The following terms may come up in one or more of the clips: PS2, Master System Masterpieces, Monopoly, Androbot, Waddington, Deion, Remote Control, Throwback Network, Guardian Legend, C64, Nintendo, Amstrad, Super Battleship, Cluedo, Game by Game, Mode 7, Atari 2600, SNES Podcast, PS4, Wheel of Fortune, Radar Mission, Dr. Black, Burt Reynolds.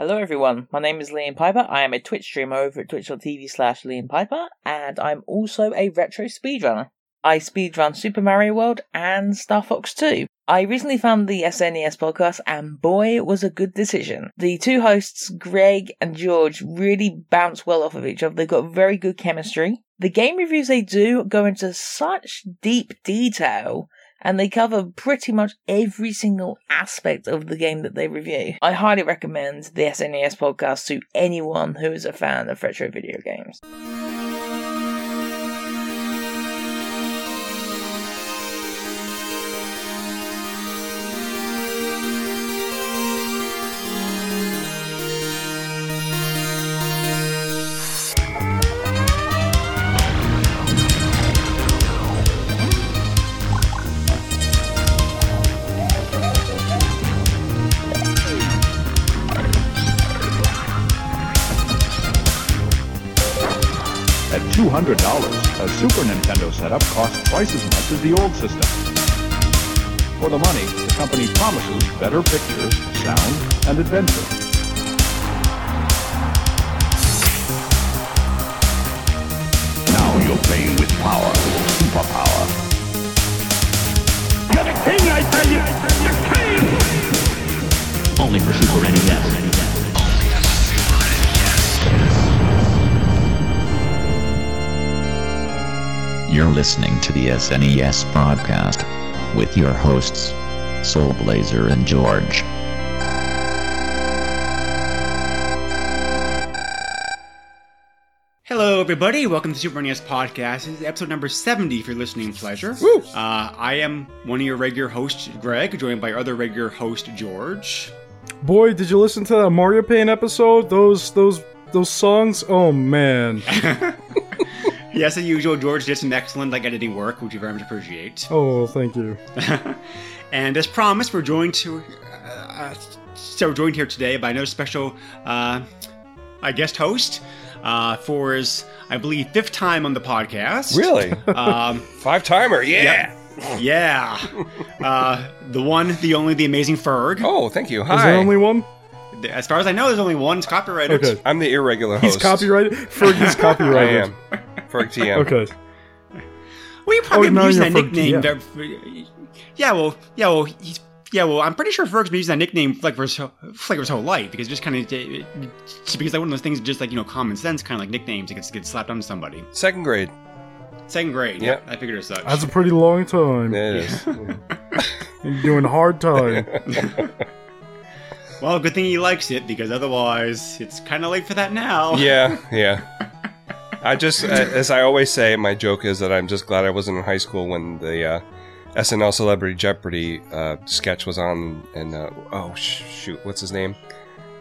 Hello everyone, my name is Liam Piper, I am a Twitch streamer over at twitch.tv/Liam Piper, and I'm also a retro speedrunner. I speedrun Super Mario World and Star Fox 2. I recently found the SNES podcast, and boy, it was a good decision. The two hosts, Greg and George, really bounce well off of each other. They've got very good chemistry. The game reviews they do go into such deep detail, and they cover pretty much every single aspect of the game that they review. I highly recommend the SNES podcast to anyone who is a fan of retro video games. $100, a Super Nintendo setup costs twice as much as the old system. For the money, the company promises better pictures, sound, and adventure. Now you're playing with power, superpower. You're the king, I tell you! The king! Only for Super NES. You're listening to the SNES podcast with your hosts, Soul Blazer and George. Hello, everybody. Welcome to Super NES Podcast. This is episode number 70 for your listening pleasure. Woo! I am one of your regular hosts, Greg, joined by other regular host, George. Boy, did you listen to that Mario Paint episode? Those songs? Oh, man. Yes, as usual, George did some excellent editing work, which we very much appreciate. Oh, thank you. And as promised, we're joined here today by another special guest host for his, I believe, fifth time on the podcast. Really? Five-timer, yeah! Yep. Yeah. The one, the only, the amazing Ferg. Oh, thank you. Hi. Is there only one? As far as I know, there's only one. It's copyrighted. Okay. I'm the irregular host. He's copyrighted? Ferg is copyrighted. I am. Ferg TM. Okay. Well, you probably been using that nickname. I'm pretty sure Ferg's been using that nickname for his whole life, because just kind of because one of those things, just common sense kind of nicknames that gets slapped onto somebody. Second grade. Yep. Yeah, I figured as such. That's a pretty long time. It is. You're doing hard time. Well, good thing he likes it, because otherwise it's kind of late for that now. Yeah. I just, as I always say, my joke is that I'm just glad I wasn't in high school when the SNL Celebrity Jeopardy sketch was on, and what's his name?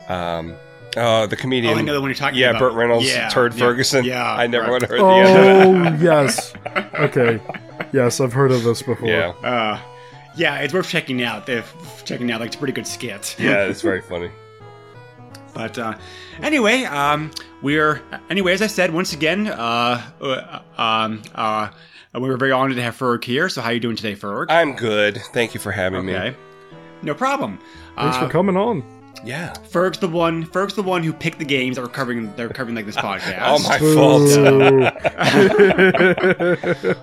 The comedian. Oh, I know the one you're talking about. Yeah, Burt Reynolds, Turd Ferguson. Yeah, I never would have heard the end of that. Oh, yes. Okay. Yes, I've heard of this before. Yeah. It's worth checking out. It's a pretty good skit. Yeah, it's very funny. But anyway, as I said, once again, we're very honored to have Ferg here. So how are you doing today, Ferg? I'm good. Thank you for having me. No problem. Thanks for coming on. Yeah. Ferg's the one who picked the games that we're covering this podcast. All my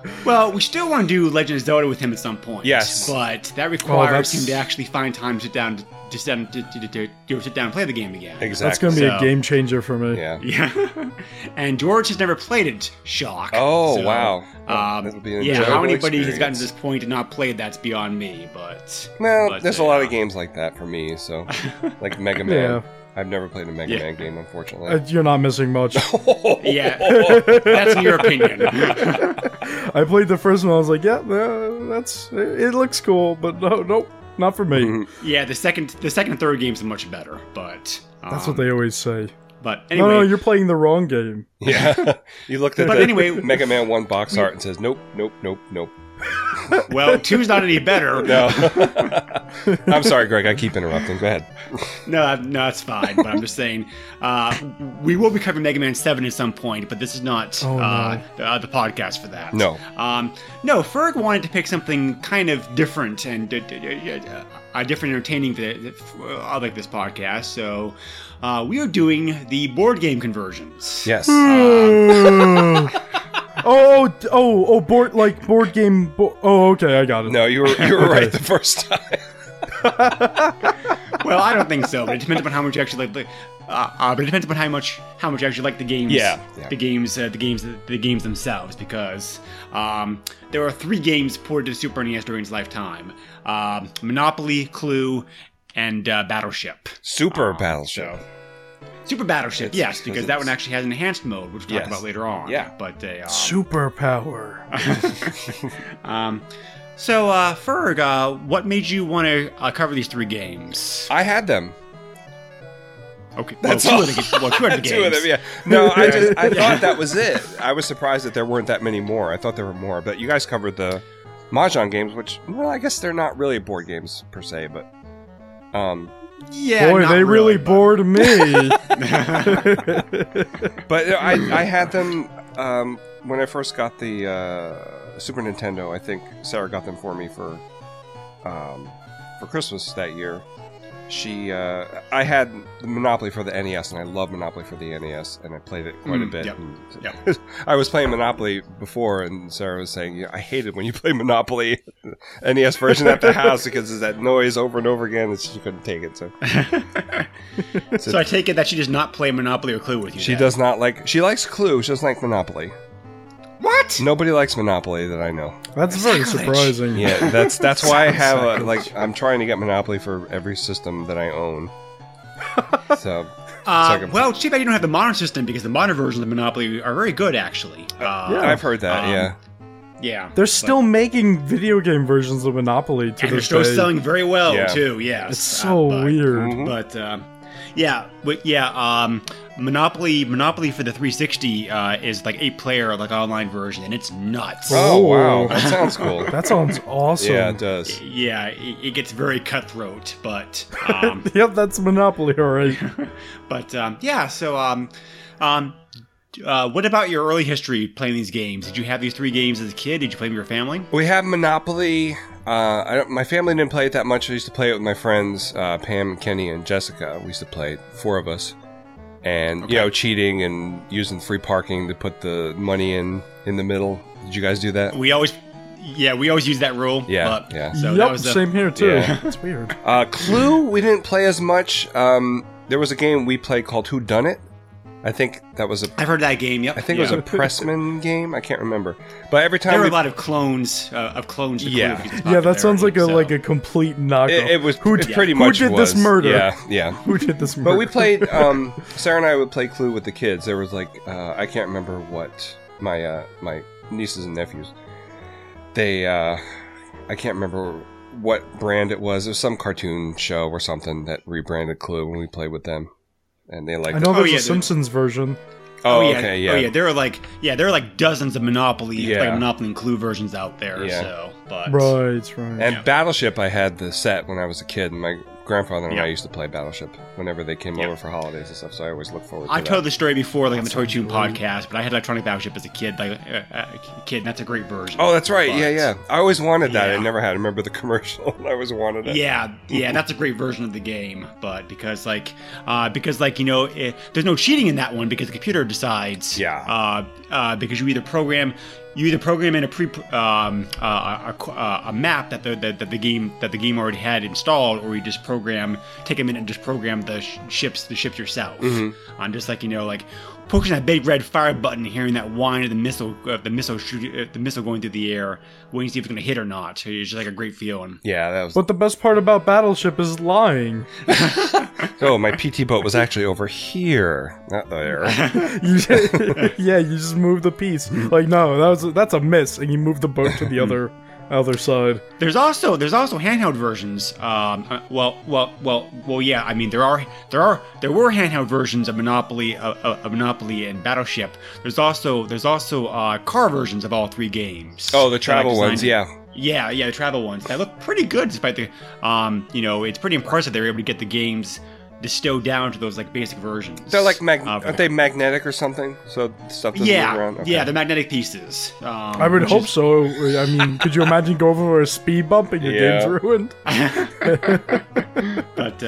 fault. Well, we still want to do Legend of Zelda with him at some point. Yes. But that requires him to actually find time to sit down and play the game again. Exactly. That's going to be a game changer for me. Yeah. And George has never played it. Shock. Oh, wow. That'll be an enjoyable how anybody has gotten to this point and not played that's beyond me. But there's a lot of games like that for me. So, Mega Man. Yeah. I've never played a Mega Man game, unfortunately. You're not missing much. Yeah, that's in your opinion. I played the first one. I was like, it looks cool, but nope. Not for me. Mm-hmm. Yeah, the second and third games are much better, but... that's what they always say. But anyway... No, you're playing the wrong game. Yeah. You looked at Mega Man 1 box art and says, nope. Well, 2's not any better. No. I'm sorry, Greg, I keep interrupting. Go ahead. No, it's fine, but I'm just saying, we will be covering Mega Man 7 at some point, but this is not the podcast for that. No. No, Ferg wanted to pick something kind of different and different entertaining for like this podcast. So we are doing the board game conversions. Yes. Okay, I got it. No, you were okay. Right the first time. Well, I don't think so, but it depends upon how much you actually like. But it depends upon how much you actually like the games. Yeah, yeah. The games themselves, because there are three games ported to Super NES during its lifetime: Monopoly, Clue, and Battleship. Battleship. Super Battleship, yes, because that one actually has an enhanced mode, which we'll talk about later on. Yeah, but superpower. So, Ferg, what made you want to cover these three games? I had them. Okay, two of them, yeah. No, I thought that was it. I was surprised that there weren't that many more. I thought there were more, but you guys covered the Mahjong games, which, well, I guess they're not really board games per se, but... boy, they really bored me. But I had them when I first got the... Super Nintendo. I think Sarah got them for me for Christmas that year. She, I had Monopoly for the NES, and I love Monopoly for the NES, and I played it quite a bit. Yep, and, yep. I was playing Monopoly before, and Sarah was saying, "I hate it when you play Monopoly NES version at the house because there's that noise over and over again," and she couldn't take it. So, I take it that she does not play Monopoly or Clue with you. She does not like. She likes Clue. She doesn't like Monopoly. What? Nobody likes Monopoly that I know. That's very surprising. Yeah, that's why I have I'm trying to get Monopoly for every system that I own. So, well, too bad you don't have the modern system, because the modern versions of Monopoly are very good, actually. Yeah, I've heard that. Yeah. They're still making video game versions of Monopoly to this day. And they're still selling very well too. Yes. It's so weird. Mm-hmm. But Monopoly for the 360 is like 8-player like online version, and it's nuts. Oh wow, that sounds cool. That sounds awesome. Yeah, it does. Yeah, it gets very cutthroat, but yep, that's Monopoly, all right. But what about your early history playing these games? Did you have these three games as a kid? Did you play them with your family? We had Monopoly. My family didn't play it that much. I used to play it with my friends, Pam, Kenny, and Jessica. We used to play it, four of us. And, cheating and using free parking to put the money in the middle. Did you guys do that? We always use that rule. Yeah. So yep, that was same here, too. Yeah. That's weird. Clue, we didn't play as much. There was a game we played called Who Done It? I think that was I've heard that game, yep. I think it was a Pressman game. I can't remember. But every time... There were a lot of clones. Yeah, that sounds like a complete knockoff. It pretty much was. This murder? Yeah. Who did this murder? But we played... Sarah and I would play Clue with the kids. There was I can't remember what my nieces and nephews... They... I can't remember what brand it was. It was some cartoon show or something that rebranded Clue when we played with them. And they like. I know there's a Simpsons version. Oh, okay. Oh yeah, there are dozens of Monopoly, Monopoly and Clue versions out there. Yeah. So, but right. And Battleship, I had the set when I was a kid, and my grandfather and I used to play Battleship whenever they came over for holidays and stuff. So I always look forward. I've told the story before, on the Toy Tune podcast, but I had Electronic Battleship as a kid. And that's a great version. Oh, that's right. But, yeah. I always wanted that. I never had. I remember the commercial. I always wanted it. Yeah. That's a great version of the game, but because there's no cheating in that one because the computer decides. Yeah. Because you either program. You either program in a map that the game already had installed, or you just take a minute and just program the ships yourself. Mm-hmm. On pushing that big red fire button, hearing that whine of the missile going through the air, waiting to see if it's going to hit or not. So it's just like a great feeling. Yeah, that was. But the best part about Battleship is lying. Oh, my PT boat was actually over here, not there. You just move the piece. Like no, that's a miss, and you move the boat to the other side. There's also handheld versions. I mean, there were handheld versions of Monopoly and Battleship. There's also car versions of all three games. Oh, the travel ones, the travel ones. They look pretty good, despite it's pretty impressive they were able to get the games. distilled down to those like basic versions. They're like aren't they magnetic or something? So stuff doesn't move around. Okay. Yeah, they're magnetic pieces. I would hope so. I mean, could you imagine going over a speed bump and your game's ruined? But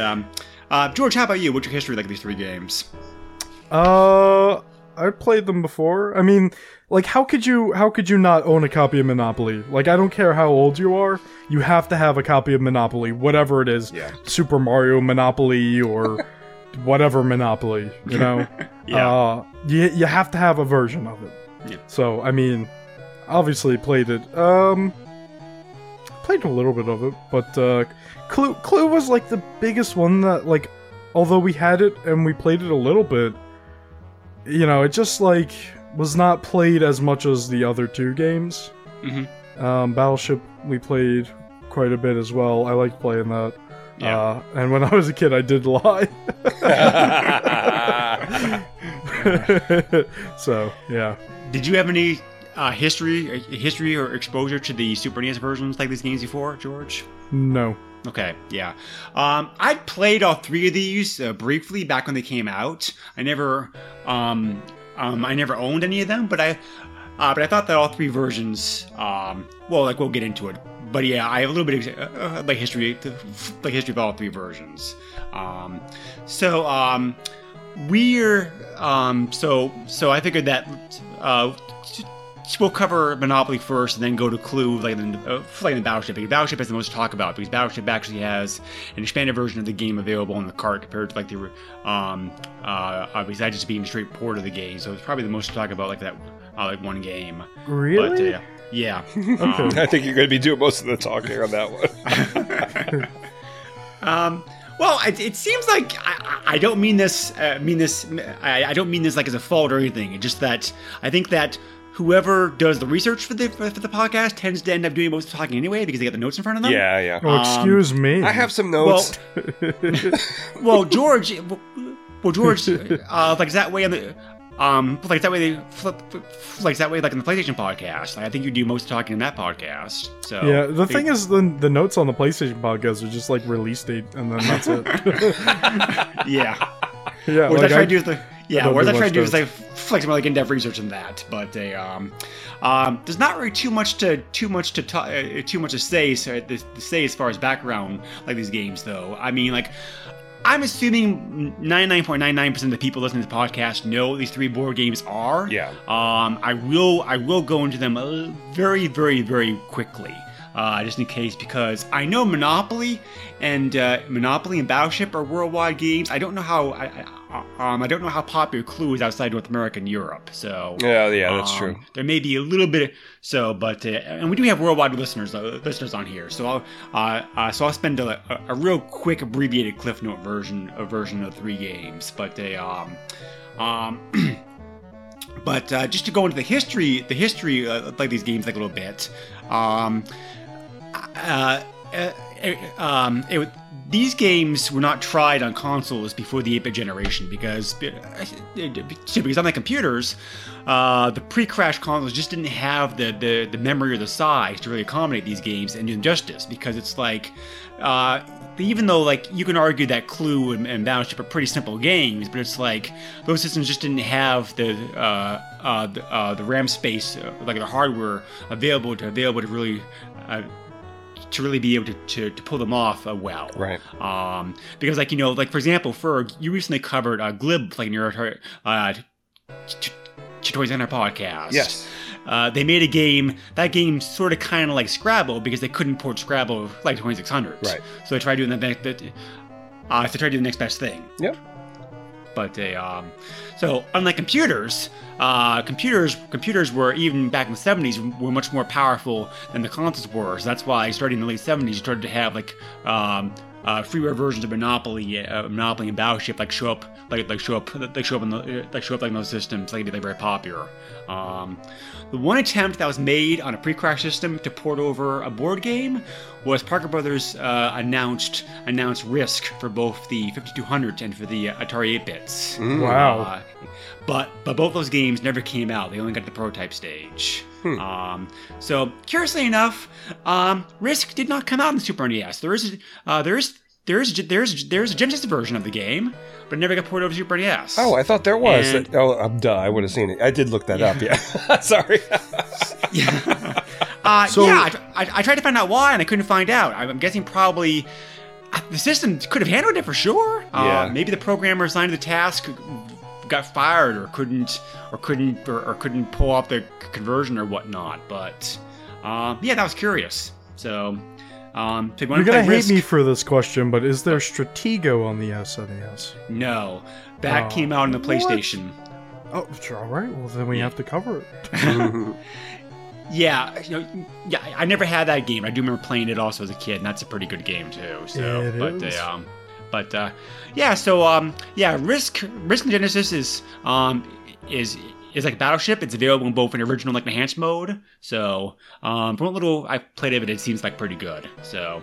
George, how about you? What's your history like of these three games? I played them before. I mean, like, how could you not own a copy of Monopoly? Like, I don't care how old you are, you have to have a copy of Monopoly, whatever it is. Yeah. Super Mario Monopoly or whatever Monopoly, you know? Yeah. You have to have a version of it. Yeah. So, I mean, obviously played it. Played a little bit of it, but Clue was like the biggest one that, like, although we had it and we played it a little bit, you know, it just, like, was not played as much as the other two games. Mm-hmm. Battleship, we played quite a bit as well. I liked playing that. Yeah. And when I was a kid, I did lie. So, yeah. Did you have any history or exposure to the Super NES versions like these games before, George? No. Okay, yeah. I played all three of these briefly back when they came out. I never owned any of them, but I thought that all three versions. We'll get into it. But yeah, I have a little bit of history of all three versions. So I figured that we'll cover Monopoly first, and then go to Clue, like the Battleship. Because Battleship has the most to talk about, because Battleship actually has an expanded version of the game available on the cart compared to like the because I just being straight port of the game, so it's probably the most to talk about, like that, like one game. Really? But, yeah. I think you're going to be doing most of the talking on that one. Well, it seems like I don't mean this. I don't mean this like as a fault or anything. It's just that I think that whoever does the research for the podcast tends to end up doing most of the talking anyway because they got the notes in front of them. Yeah, yeah. Oh, excuse me. I have some notes. Well, George, like that way on the, like that way they flip, like that way like in the PlayStation podcast. Like, I think you do most of the talking in that podcast. So yeah, the thing is, the notes on the PlayStation podcast are just like release date and then that's it. Yeah. Yeah. What like I try to do with the. Yeah, what I try to do is like flex more like in-depth research in that, but they, there's not really too much to say as far as background like these games though. I mean, like, I'm assuming 99.99% of the people listening to the podcast know what these three board games are. Yeah. I will go into them very, very, very quickly. Just in case, because I know Monopoly and Battleship are worldwide games. I don't know how I don't know how popular Clue is outside North America and Europe. So yeah, that's true. There may be a little bit, so but and we do have worldwide listeners on here. So I'll spend a real quick abbreviated Cliff Note version of three games. But they just to go into the history like these games like a little bit. These games were not tried on consoles before the 8-bit generation because on the computers, the pre-crash consoles just didn't have the memory or the size to really accommodate these games and do them justice. Because it's like, even though like you can argue that Clue and Battleship are pretty simple games, but it's like those systems just didn't have the RAM space, like the hardware available to really. To really be able to pull them off well. Right. Because, like, you know, like, for example, Ferg, you recently covered Glib, like, in your Toys Center podcast. Yes. They made a game, that game sort of kind of like Scrabble because they couldn't port Scrabble like 2600. Right. So they tried doing the next best thing. Yep. But they, so unlike computers, computers were even back in the 70s were much more powerful than the consoles were. So that's why starting in the late 70s, you started to have like freeware versions of Monopoly and Battleship show up in those systems. They're very popular. The one attempt that was made on a pre-crash system to port over a board game was Parker Brothers announced Risk for both the 5200 and for the Atari 8-bits. Wow! But both those games never came out. They only got to the prototype stage. Hmm. So curiously enough, Risk did not come out in the Super NES. There is There's a Genesis version of the game, but it never got ported over to Super NES. Oh, I thought there was. And, I would have seen it. I did look that up, yeah. Sorry. Yeah. I tried to find out why, and I couldn't find out. I'm guessing probably the system could have handled it for sure. Yeah. Maybe the programmer assigned the task got fired, or couldn't pull off the conversion or whatnot. But that was curious. So. You're going to hate me for this question, but is there Stratego on the SNES? No. That came out on the PlayStation. What? Oh, all right. Well, then we have to cover it. I never had that game. I do remember playing it also as a kid, and that's a pretty good game, too. So, it is. Risk in Genesis is like Battleship. It's available in both an original, like, enhanced mode. So, from a little I played of it, it seems like pretty good. So,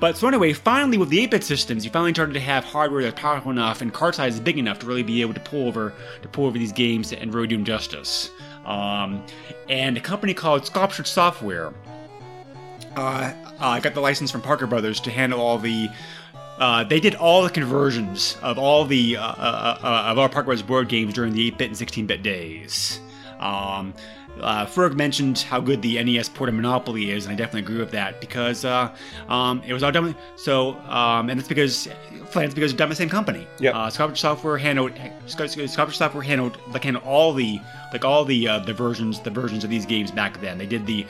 finally with the 8-bit systems, you finally started to have hardware that's powerful enough and card size is big enough to really be able to pull over these games and really do them justice. And a company called Sculptured Software got the license from Parker Brothers to handle all the. They did all the conversions of all the of our Parker Brothers board games during the 8-bit and 16-bit days. Ferg mentioned how good the NES port of Monopoly is, and I definitely agree with that because it was all done. And that's because it's done by the same company. Yep. Sculpture Software handled all the versions of these games back then. They did the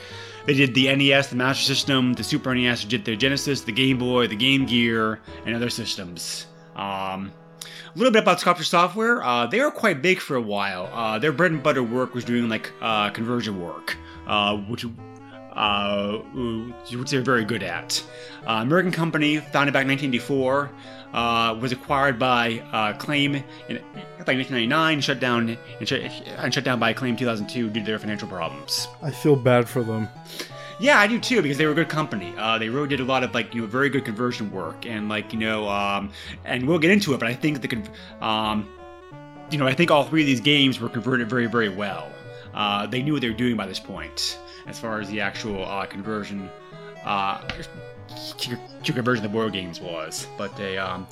NES, the Master System, the Super NES, did the Genesis, the Game Boy, the Game Gear, and other systems. A little bit about Sculpture Software. They were quite big for a while. Their bread and butter work was doing conversion work, which they're very good at. American company, founded back in 1984, was acquired by Acclaim in 1999, shut down by Acclaim 2002 due to their financial problems. I feel bad for them. Yeah, I do too, because they were a good company. They really did a lot of very good conversion work, and and we'll get into it. But I think I think all three of these games were converted very, very well. They knew what they were doing by this point, as far as the actual conversion of the board games was. But they, I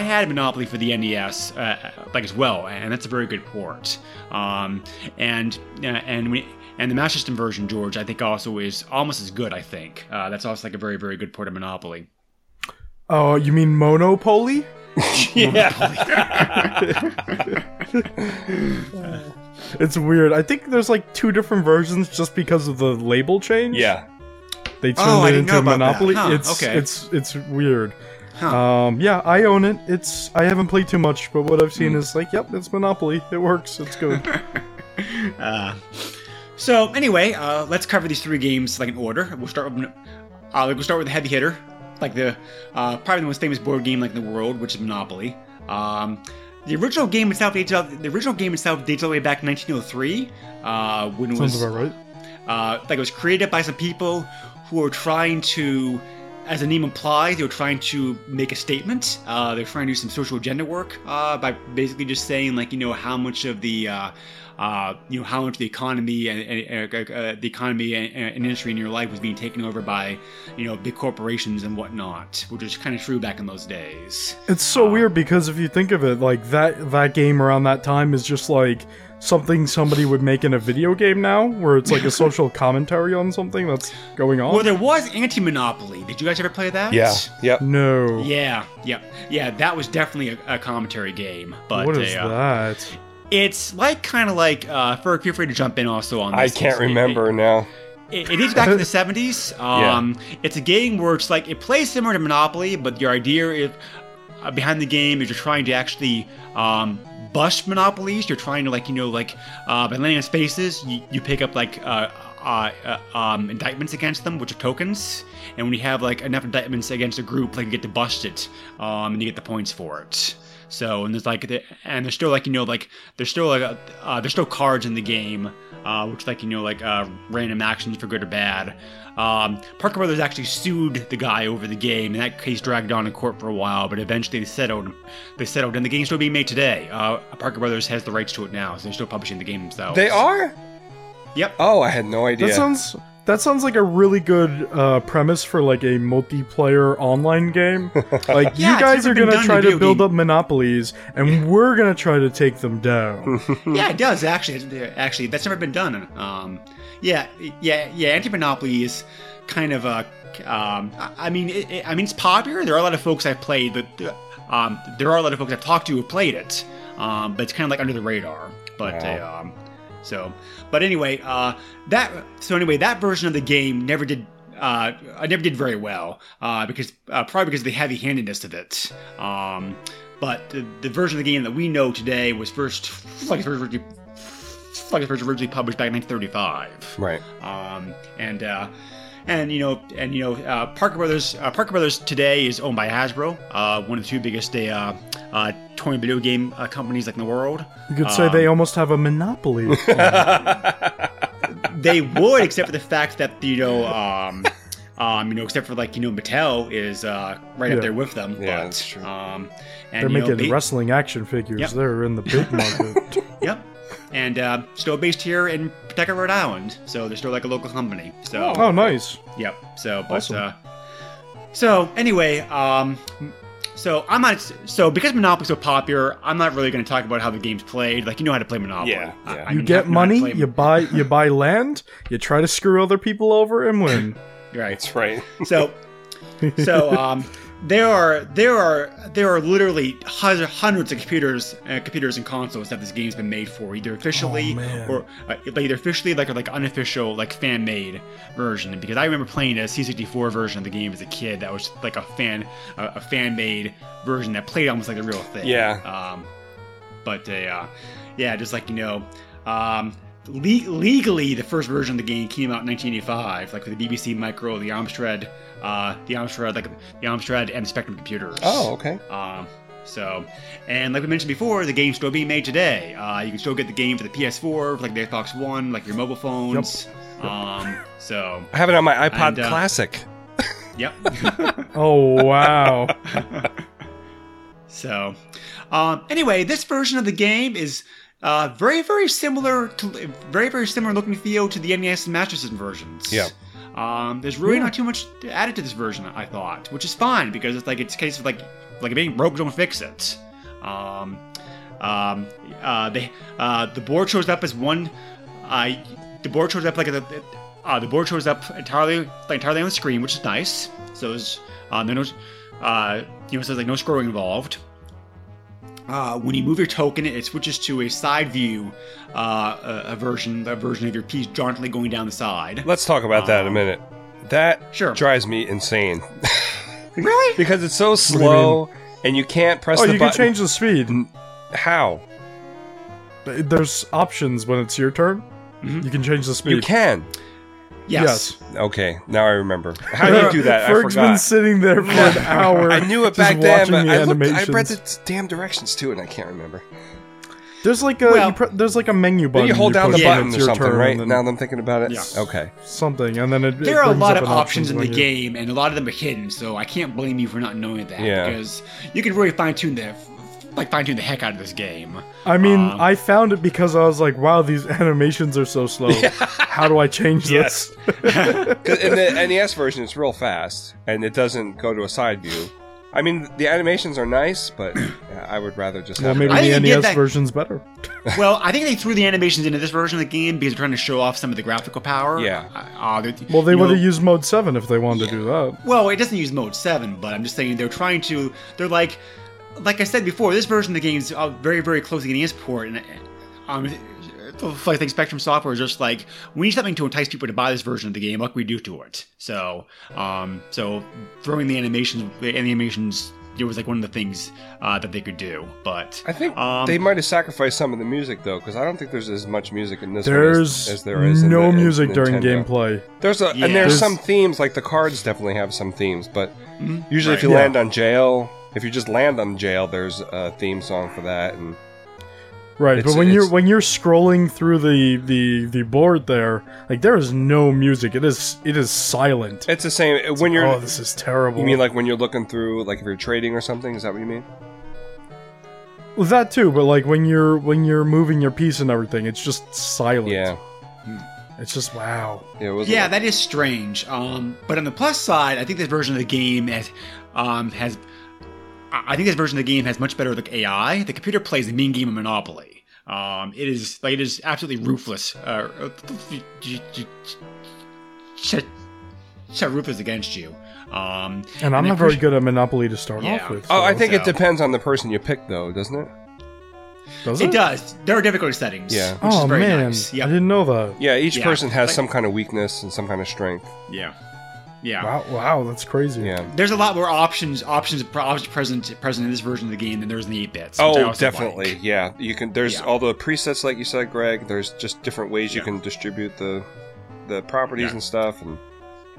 had Monopoly for the NES as well, and that's a very good port. And the Master System version, George, I think also is almost as good, I think. That's also a very, very good port of Monopoly. Oh, you mean Monopoly? Monopoly. It's weird. I think there's two different versions just because of the label change. Yeah. They turned it into Monopoly. Huh, it's weird. Huh. I own it. I haven't played too much, but what I've seen is it's Monopoly. It works. It's good. So anyway, let's cover these three games in order. We'll start with the heavy hitter, probably the most famous board game in the world, which is Monopoly. The original game itself dates all the way back to 1903. Sounds about right. It was created by some people who were trying to, as the name implies, they were trying to make a statement. They were trying to do some social agenda work by basically just saying how much of the. How much the economy and industry in your life was being taken over by, big corporations and whatnot, which was kind of true back in those days. It's so weird because if you think of it, that game around that time is just something somebody would make in a video game now, where it's a social commentary on something that's going on. Well, there was Anti-Monopoly. Did you guys ever play that? Yeah. Yep. No. Yeah. Yep. Yeah. That was definitely a commentary game. But what is that? It's Ferg, feel free to jump in also on this. I can't remember now. It is back in the 70s. It's a game where it's it plays similar to Monopoly, but your idea behind the game is you're trying to actually bust monopolies. You're trying to by landing on spaces, you pick up indictments against them, which are tokens. And when you have enough indictments against a group, you get to bust it, and you get the points for it. So, and there's still cards in the game, which random actions for good or bad. Parker Brothers actually sued the guy over the game, and that case dragged on in court for a while, but eventually they settled, and the game's still being made today. Parker Brothers has the rights to it now, so they're still publishing the game themselves. They are? Yep. Oh, I had no idea. That sounds... That sounds like a really good premise for like a multiplayer online game. Like, yeah, you guys are gonna try to build up monopolies, and we're gonna try to take them down. Yeah, it does actually. That's never been done. Anti-monopoly is kind of a. It's popular. There are a lot of folks I've played, but there are a lot of folks I've talked to who have played it. But it's kind of like under the radar. But wow. That version of the game never did very well because of the heavy-handedness of it. But the version of the game that we know today was first originally published back in 1935. Right. Parker Brothers today is owned by Hasbro, one of the two biggest toy and video game companies like in the world. You could say they almost have a monopoly. They would, except for the fact that Mattel is up there with them. Yeah, but, that's true. They're making wrestling action figures. Yep. They're in the big market. Yep. And still based here in Pawtucket, Rhode Island, so they're still like a local company. So nice. Yep. So, but awesome. Because Monopoly's so popular, I'm not really going to talk about how the game's played. Like, you know how to play Monopoly. Yeah. You get money, you buy land, you try to screw other people over and win. Right. That's right. There are literally hundreds of computers and consoles that this game's been made for, either officially or unofficial, like fan-made version. Because I remember playing a C64 version of the game as a kid that was like a fan-made version that played almost like the real thing. Yeah. Legally, the first version of the game came out in 1985, like with the BBC Micro, the Amstrad, and the Spectrum computers. Oh, okay. And like we mentioned before, the game's still being made today. You can still get the game for the PS4, for, like the Xbox One, like your mobile phones. Yep. I have it on my iPod Classic. Yep. Oh wow. This version of the game is. Very, very similar look and feel to the NES and Master System versions. Yeah. There's really not too much added to this version, I thought, which is fine because it's a case of like if it ain't broke, don't fix it. The board shows up as one. The board shows up entirely on the screen, which is nice. So there's no scrolling involved. When you move your token, it switches to a side view, a version of your piece jauntily going down the side. Let's talk about that in a minute. Drives me insane. Really? Because it's so slow, and you can't press the button. Oh, you can change the speed. How? There's options when it's your turn. Mm-hmm. You can change the speed. You can. Yes. Okay, now I remember. How do you do that? Ferg's I forgot. Been sitting there for an hour. I knew it back then, but I read the damn directions too, and I can't remember. There's there's a menu button. You hold down the button or something, right? Now that I'm thinking about it. Yeah. Okay. Something, and then there are a lot of options in the game, and a lot of them are hidden. So I can't blame you for not knowing that, because you can really fine-tune the heck out of this game. I mean, I found it because I was like, wow, these animations are so slow. How do I change this? In the NES version, it's real fast, and it doesn't go to a side view. I mean, the animations are nice, but I would rather just have... Well, maybe the NES version's better. Well, I think they threw the animations into this version of the game because they're trying to show off some of the graphical power. Yeah. They would have used Mode 7 if they wanted to do that. Well, it doesn't use Mode 7, but I'm just saying they're trying to... They're like... Like I said before, this version of the game is very, very close to the NES port, and I think Spectrum Software is just like, we need something to entice people to buy this version of the game, like we do to it. So, throwing the animations, it was like one of the things that they could do. But I think they might have sacrificed some of the music though, because I don't think there's as much music in this one as there is in the Nintendo. There's no music during gameplay. There's some themes, like the cards definitely have some themes, but usually if you land on jail. If you just land on jail, there's a theme song for that, and but when you're scrolling through the board there, like there is no music. It is silent. It's the same when you're. Oh, this is terrible. You mean like when you're looking through, like if you're trading or something? Is that what you mean? Well, that too, but like when you're moving your piece and everything, it's just silent. Yeah. It's just, wow. Yeah, that is strange. But on the plus side, I think this version of the game has much better like AI. The computer plays the main game of Monopoly. It is absolutely ruthless. Ruthless against you. And I'm not very good at Monopoly to start off with. So, I think it depends on the person you pick, though, doesn't it? It does. There are difficulty settings. Yeah. Oh, man. Nice. Yep. I didn't know that. Yeah, each person has some kind of weakness and some kind of strength. Yeah. Yeah. Wow, that's crazy. Yeah. There's a lot more options present in this version of the game than there's in the 8-bits. Oh, definitely. Like. Yeah. You can. There's all the presets, like you said, Greg. There's just different ways you can distribute the properties and stuff. And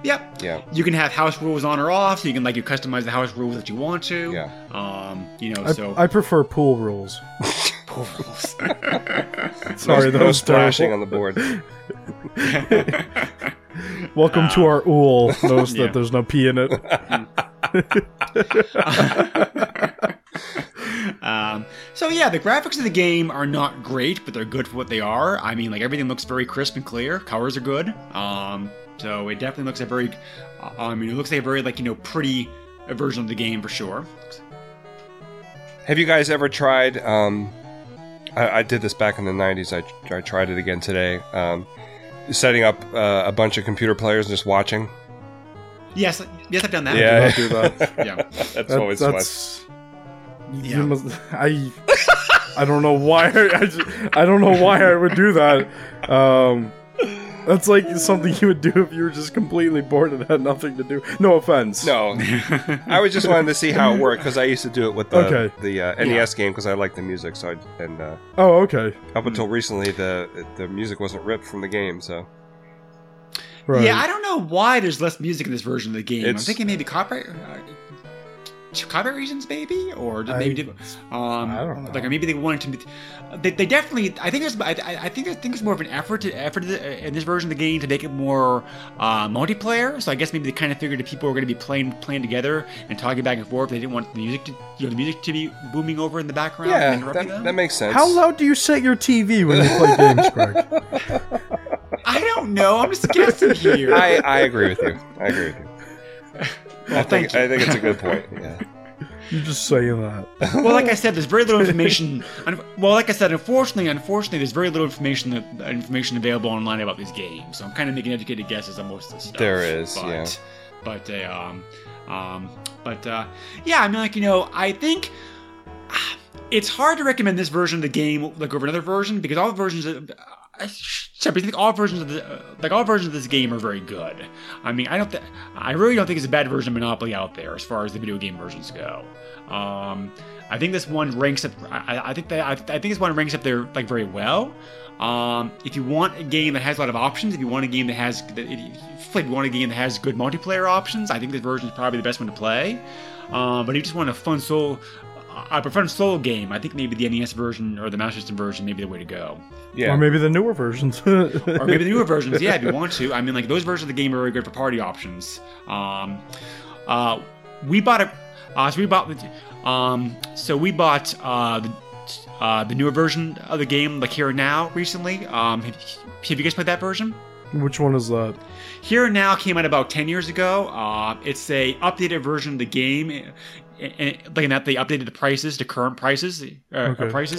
yep. Yeah. You can have house rules on or off. So you can you customize the house rules that you want to. Yeah. I prefer pool rules. Pool rules. Sorry, no splashing on the board. Welcome to our ool. Notice that there's no pee in it. The graphics of the game are not great, but they're good for what they are. I mean, everything looks very crisp and clear. Colors are good. So it definitely looks a very pretty version of the game for sure. Have you guys ever tried? I did this back in the '90s. I tried it again today. Setting up a bunch of computer players and just watching. Yes, I've done that. Yeah, do that. Yeah. That's always fun. Yeah. I don't know why. I don't know why I would do that. That's like something you would do if you were just completely bored and had nothing to do. No offense. No. I was just wanting to see how it worked, because I used to do it with the NES game, because I liked the music. So up until recently, the music wasn't ripped from the game, so... Right. Yeah, I don't know why there's less music in this version of the game. I'm thinking maybe copyright... copyright reasons, maybe, or maybe I don't know. Maybe they wanted to. They definitely. I think it's more of an effort in this version of the game to make it more multiplayer. So I guess maybe they kind of figured that people were going to be playing together and talking back and forth. They didn't want the music to be booming over in the background. Yeah, that makes sense. How loud do you set your TV when you play games, Greg? I don't know. I'm just guessing here. I agree with you. Well, I think it's a good point. Yeah. You're just saying that. Well, like I said, there's very little information. Unfortunately, there's very little information available online about these games. So I'm kind of making educated guesses on most of the stuff. There is, I think it's hard to recommend this version of the game over another version, because all the versions. All versions of this game are very good. I mean, I really don't think it's a bad version of Monopoly out there as far as the video game versions go. I think this one ranks up. I think this one ranks up there very well. If you want a game that has a lot of options, if you want a game that has good multiplayer options, I think this version is probably the best one to play. But if you just want a fun soul. I prefer a solo game. I think maybe the NES version or the Master System version may be the way to go. Yeah. Or maybe the newer versions. Yeah, if you want to. I mean, those versions of the game are very good for party options. We bought the newer version of the game, Here and Now, recently. Have you guys played that version? Which one is that? Here and Now came out about 10 years ago. It's a updated version of the game. They updated the prices to current prices, as opposed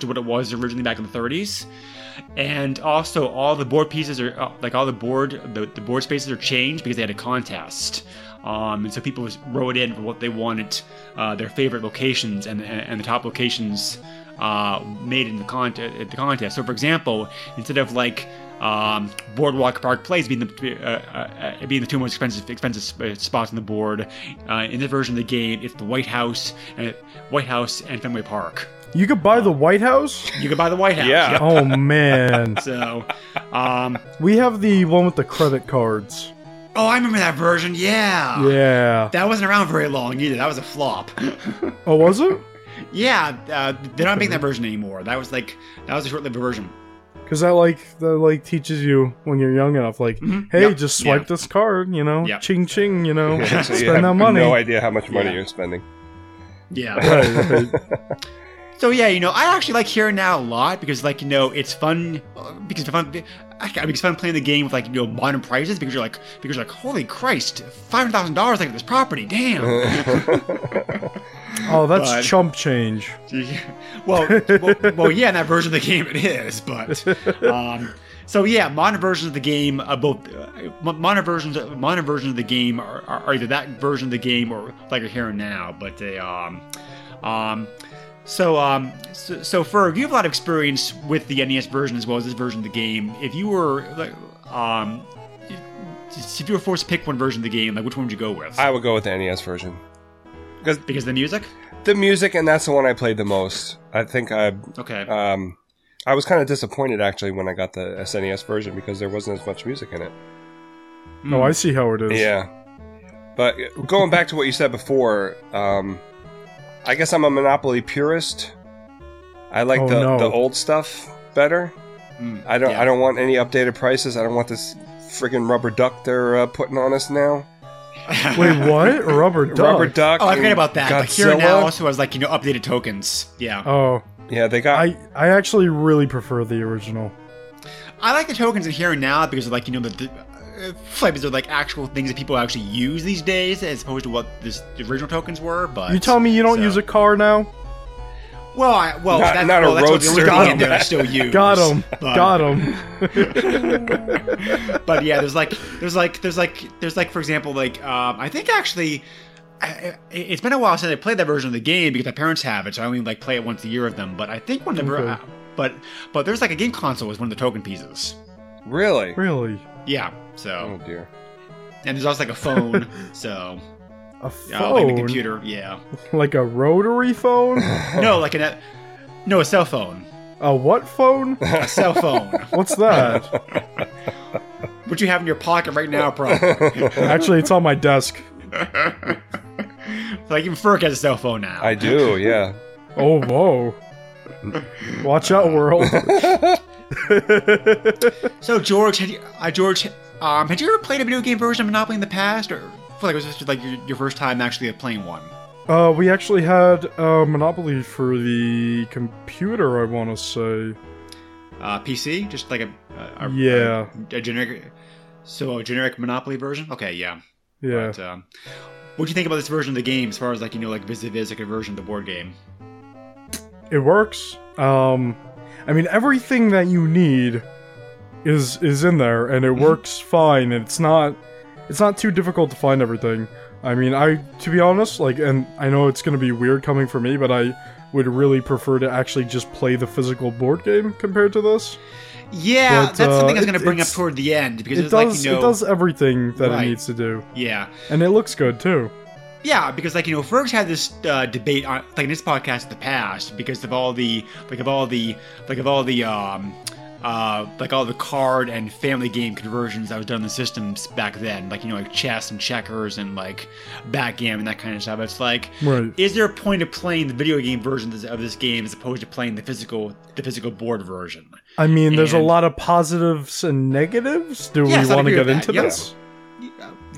to what it was originally back in the 1930s, and also all the board pieces are the board spaces are changed because they had a contest, and so people wrote in for what they wanted, their favorite locations and the top locations made in the contest. So, for example, instead of Boardwalk Park Place being the two most expensive spots on the board, in this version of the game, it's the White House and Fenway Park. You could buy the White House? You could buy the White House. Yeah. Oh, man. So, we have the one with the credit cards. Oh, I remember that version. Yeah. Yeah. That wasn't around very long either. That was a flop. Oh, was it? Yeah. They're not making that version anymore. That was a short-lived version. Because that teaches you when you're young enough, just swipe this card, ching ching, so spend that money. No idea how much money you're spending. Yeah. Right. So yeah, you know, I actually like hearing that a lot because, like, you know, it's fun because it's fun playing the game with, like, you know, modern prices because you're like, holy Christ, $500,000 like this property, damn. Oh, that's chump change. Well, yeah, in that version of the game it is, but. So yeah, modern versions of the game, modern versions of the game are either that version of the game or like you're hearing now. But they so Ferg, you have a lot of experience with the NES version as well as this version of the game. If you were forced to pick one version of the game, like which one would you go with? I would go with the NES version because the music. The music, and that's the one I played the most. I think I I was kind of disappointed, actually, when I got the SNES version because there wasn't as much music in it. Oh, I see how it is. Yeah. But going back to what you said before, I guess I'm a Monopoly purist. I like the old stuff better. I don't want any updated prices. I don't want this friggin' rubber duck they're putting on us now. Wait, what? Rubber duck? Rubber duck. Oh, I forgot about that. Like here and now also has, like, you know, updated tokens. Yeah. Oh, yeah, they got. I actually really prefer the original. I like the tokens in here and now because, like, you know, they're like actual things that people actually use these days as opposed to what the original tokens were. But you tell me you don't use a car now? Well, that's a roadster. That I still use. Got him. But yeah, there's like for example, like I think actually. It's been a while since I played that version of the game because my parents have it, so I only like play it once a year with them. But I think whenever, but there's like a game console was one of the token pieces. Really? Yeah. So. Oh dear. And there's also like a phone. So. A phone. Like a computer. Yeah. Like a rotary phone? No, like a cell phone. A what phone? A cell phone. What's that? What you have in your pocket right now, probably. Actually, it's on my desk. Like even Ferg has a cell phone now. I do, yeah. Oh, whoa! Watch out, world. So, George, had you ever played a video game version of Monopoly in the past, or feel like it was just like your first time actually playing one? We actually had Monopoly for the computer. I want to say, PC, just like a generic. So a generic Monopoly version. Okay, yeah. Yeah. But, what do you think about this version of the game as far as, like, you know, like vis-a-vis like a version of the board game? It works. I mean, everything that you need is in there, and it works fine, and it's not too difficult to find everything. I mean, to be honest, like, and I know it's going to be weird coming from me, but I would really prefer to actually just play the physical board game compared to this. Yeah, but, that's something I was going to bring up toward the end because it does everything that it needs to do. Yeah, and it looks good too. Yeah, because like you know, Ferg's had this debate on like in his podcast in the past because of all the card and family game conversions that was done in the systems back then, like you know, like chess and checkers and like backgammon and that kind of stuff. It's like, is there a point of playing the video game version of this game as opposed to playing the physical board version? I mean, there's a lot of positives and negatives. Do we want to get into this?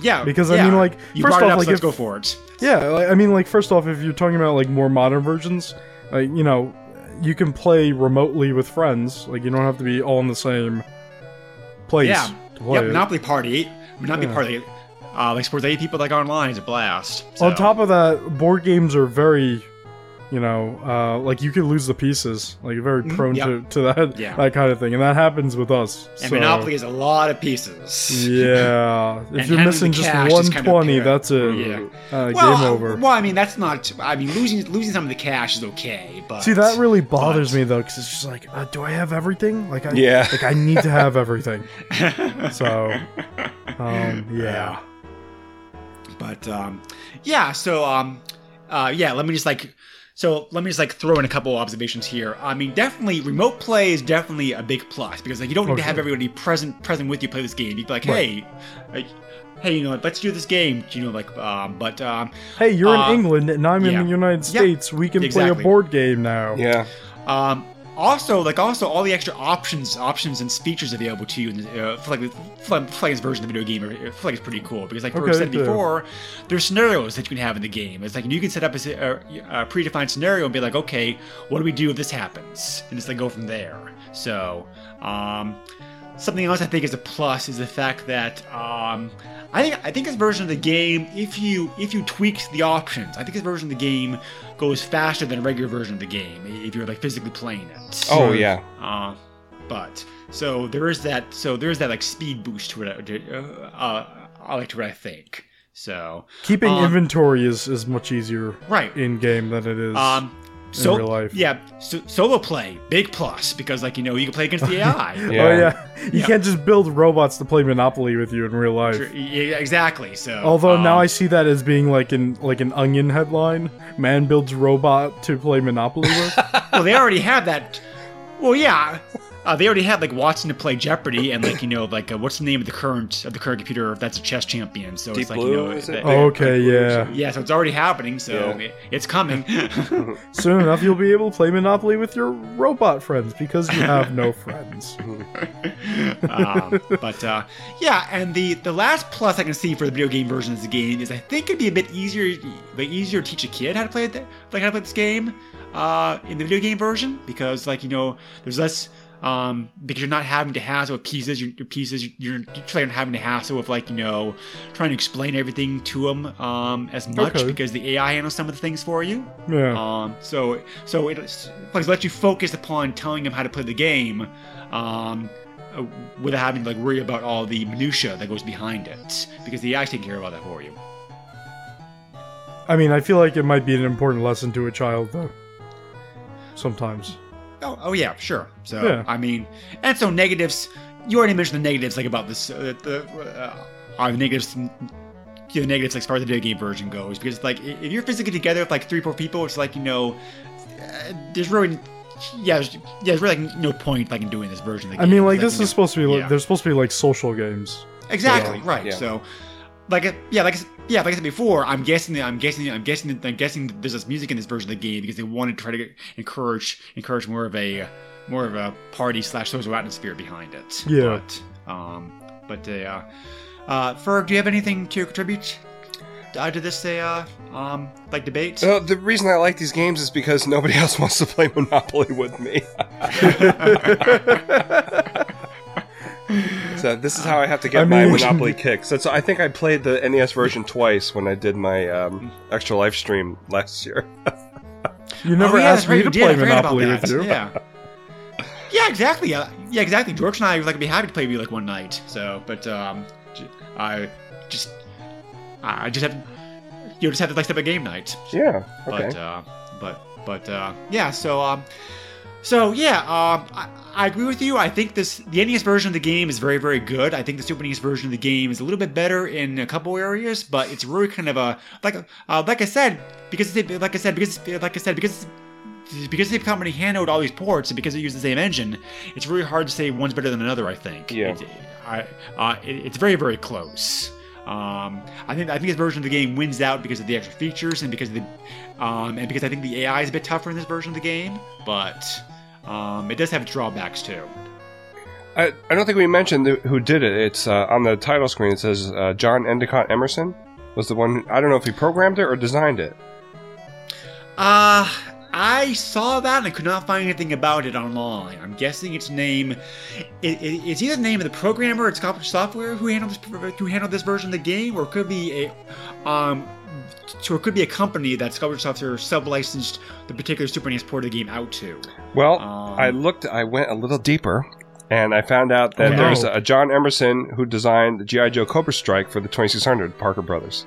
Yeah, because I mean, like first off, like let's go for it. Yeah, I mean, like first off, if you're talking about like more modern versions, like you know. You can play remotely with friends. Like, you don't have to be all in the same place. Yeah, Monopoly Party. Like, sports 8 people, like, online is a blast. So. On top of that, board games are very, you know, like, you could lose the pieces. Like, you're very prone to that kind of thing. And that happens with us. And so. Monopoly is a lot of pieces. Yeah. If you're missing just 120, that's a game over. Well, I mean, that's not... I mean, losing some of the cash is okay, but... See, that really bothers me, though, because it's just like, do I have everything? Like, I need to have everything. So, yeah. But, yeah, so, let me just, like... So let me just like throw in a couple observations here. I mean, definitely remote play is definitely a big plus because like you don't need to have everybody present with you play this game. You'd be like, hey, you know, let's do this game. You know, like, hey, you're in England and I'm in the United States. We can play a board game now. Yeah. Also, all the extra options and features available to you in the Flag's version of the video game, Flag is pretty cool because, like we said before, there's scenarios that you can have in the game. It's like you can set up a predefined scenario and be like, okay, what do we do if this happens? And just like go from there. So, something else I think is a plus is the fact that I think this version of the game, if you tweak the options, I think this version of the game goes faster than a regular version of the game if you're like physically playing it. Oh yeah. So there is that like speed boost to it. I like to what I think. So keeping inventory is much easier in game than it is. So, in real life. Yeah, solo play, big plus, because you can play against the AI. Yeah. Oh yeah, you can't just build robots to play Monopoly with you in real life. Yeah, exactly. So, although now I see that as being like an Onion headline: "Man builds robot to play Monopoly with." Well, they already have that. Well, yeah. They already had Watson to play Jeopardy, and what's the name of the current computer? If that's a chess champion, so Deep it's like Blue, is it? Oh, okay, yeah, Blue, so it's already happening. So it's coming. Soon enough, you'll be able to play Monopoly with your robot friends because you have no friends. And the last plus I can see for the video game version of the game is I think it'd be a bit easier to teach a kid how to play it, how to play this game in the video game version because there's less. Because you're not having to hassle with pieces. You're not having to hassle with trying to explain everything to them as much because the AI handles some of the things for you. Yeah. So it lets you focus upon telling them how to play the game, without having to worry about all the minutia that goes behind it because the AI's taking care of all that for you. I mean, I feel like it might be an important lesson to a child though. Sometimes. Oh yeah, sure. So yeah. Negatives. You already mentioned the negatives, about this. The negatives, as far as the video game version goes, because if you're physically together with 3 or 4 people, it's there's really, there's really no point in doing this version of the game. I mean, this is supposed to be. They're supposed to be social games. Exactly right. Yeah. So. Like I said before, I'm guessing there's this music in this version of the game because they wanted to try to encourage more of a party / social atmosphere behind it. Yeah. But Ferg, do you have anything to contribute to this debate? The reason I like these games is because nobody else wants to play Monopoly with me. So this is how I have to get my Monopoly kicks. So I think I played the NES version twice when I did my extra live stream last year. You never asked me to play Monopoly with you. Yeah. Yeah, exactly. George and I would be happy to play with you one night. So, but I just have to step a game night. Yeah. Okay. I agree with you. I think the NES version of the game is very, very good. I think the Super NES version of the game is a little bit better in a couple areas, but it's really kind of because they've company handled all these ports and because they use the same engine, it's really hard to say one's better than another. I think. Yeah. It's very, very close. I think this version of the game wins out because of the extra features and because of the and because I think the AI is a bit tougher in this version of the game, but it does have drawbacks too. I don't think we mentioned who did it. It's on the title screen. It says John Endicott Emerson was the one. I don't know if he programmed it or designed it. I saw that and I could not find anything about it online. I'm guessing its name... It's either the name of the programmer or Sculptured Software who handled this version of the game, or it could be a company that Sculptured Software sub-licensed the particular Super NES port of the game out to. Well, I went a little deeper, and I found out that there's a John Emerson who designed the G.I. Joe Cobra Strike for the 2600, Parker Brothers.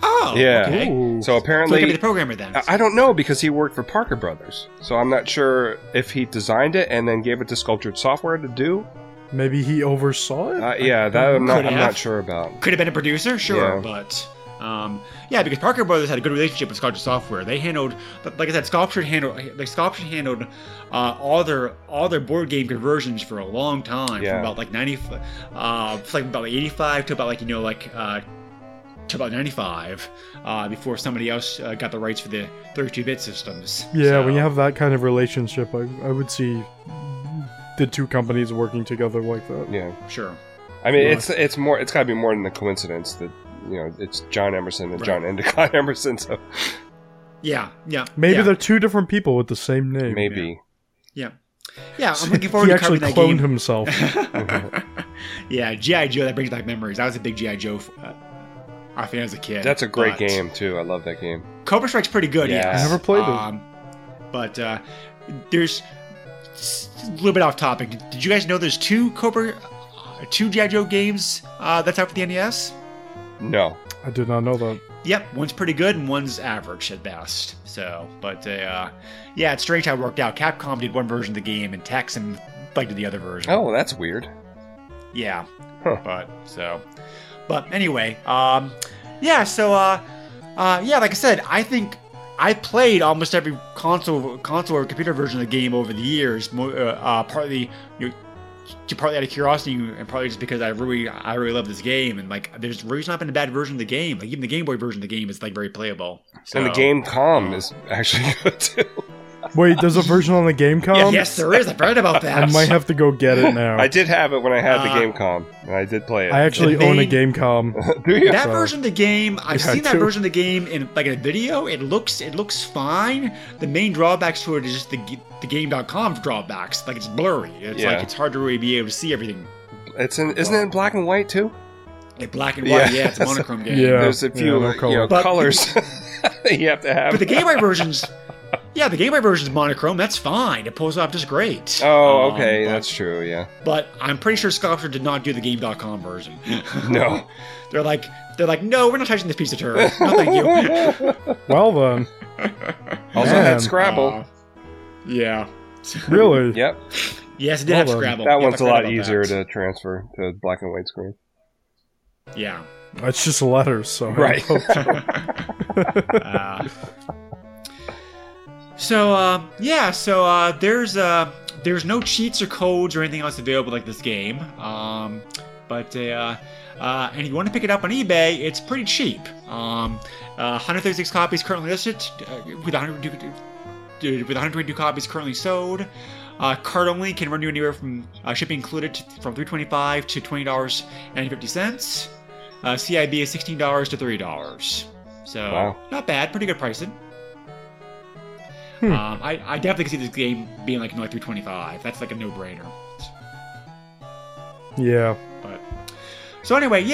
Oh, yeah. Okay. So apparently, he could be the programmer then. I don't know because he worked for Parker Brothers, so I'm not sure if he designed it and then gave it to Sculptured Software to do. Maybe he oversaw it. I'm not sure about. Could have been a producer, sure, but because Parker Brothers had a good relationship with Sculptured Software. They handled, like I said, Sculptured handled all their board game conversions for a long time, from about 85 to about to about 95 before somebody else got the rights for the 32-bit systems. Yeah, so when you have that kind of relationship, I would see the two companies working together like that. Yeah, sure. I mean, it's more. It's got to be more than a coincidence that, you know, it's John Emerson and John Endicott Emerson. So. Yeah. Maybe they're two different people with the same name. Maybe. Yeah, I'm looking forward to covering that game. He actually cloned himself. Yeah, G.I. Joe, that brings back memories. I was a big G.I. Joe fan as a kid. That's a great game, too. I love that game. Cobra Strike's pretty good, yes. I never played it. But there's a little bit off topic. Did you guys know there's two G.I. Joe games that's out for the NES? No. I did not know that. Yep, one's pretty good and one's average at best. So, but yeah, it's strange how it worked out. Capcom did one version of the game and Texan did the other version. Oh, that's weird. Yeah, but anyway, like I said, I think I played almost every console or computer version of the game over the years. Partly, you know, partly out of curiosity and partly just because I really love this game, and like there's really not been a bad version of the game. Like even the Game Boy version of the game is like very playable. So. And the Gamecom is actually good too. Wait, there's a version on the Gamecom? Yes, there is. I've read about that. I might have to go get it now. I did have it when I had the Gamecom, and I did play it. I actually own a Gamecom. Do you? That version of the game, I've seen that version of the game in like a video. It looks fine. The main drawbacks to it is just the game.com drawbacks. Like it's blurry. It's like it's hard to really be able to see everything. Isn't it in black and white too? Like black and white, yeah, it's a monochrome game. Yeah, there's a few colors that you have to have. But the Game Boy versions. Yeah, the Game Boy version is monochrome. That's fine. It pulls off just great. Oh, okay. That's true, yeah. But I'm pretty sure Sculptured did not do the Game.com version. No. They're like, no, we're not touching this piece of turd. No, thank you. Well, then. Also had Scrabble. Yeah. Really? Yep. Yes, it did have Scrabble. That one's a lot easier to transfer to black and white screen. Yeah. It's just letters, so. Right. So there's no cheats or codes or anything else available like this game. And if you want to pick it up on eBay, it's pretty cheap. 136 copies currently listed, with 122 copies currently sold. Card only can run you anywhere from shipping included from $3.25 to $20.50. CIB is $16 to $30. So not bad, pretty good pricing. I definitely could see this game being like $3.25. That's like a no-brainer. Yeah. But so anyway,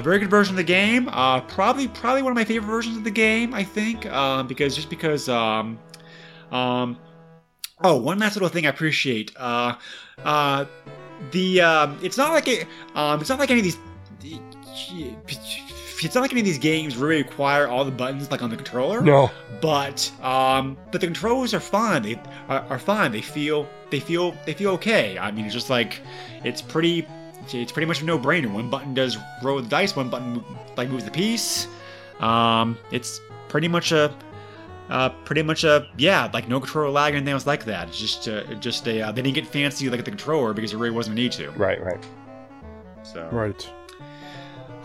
very good version of the game. Probably one of my favorite versions of the game, I think. One last little thing I appreciate. It's not like any of these games really require all the buttons like on the controller. No. But the controllers are fine. They are fine. They feel okay. I mean, it's just like it's pretty much a no-brainer. One button does roll the dice. One button like moves the piece. It's pretty much no controller lag or anything else like that. It's just they didn't get fancy like at the controller because there really wasn't a need to. Right. So. Right.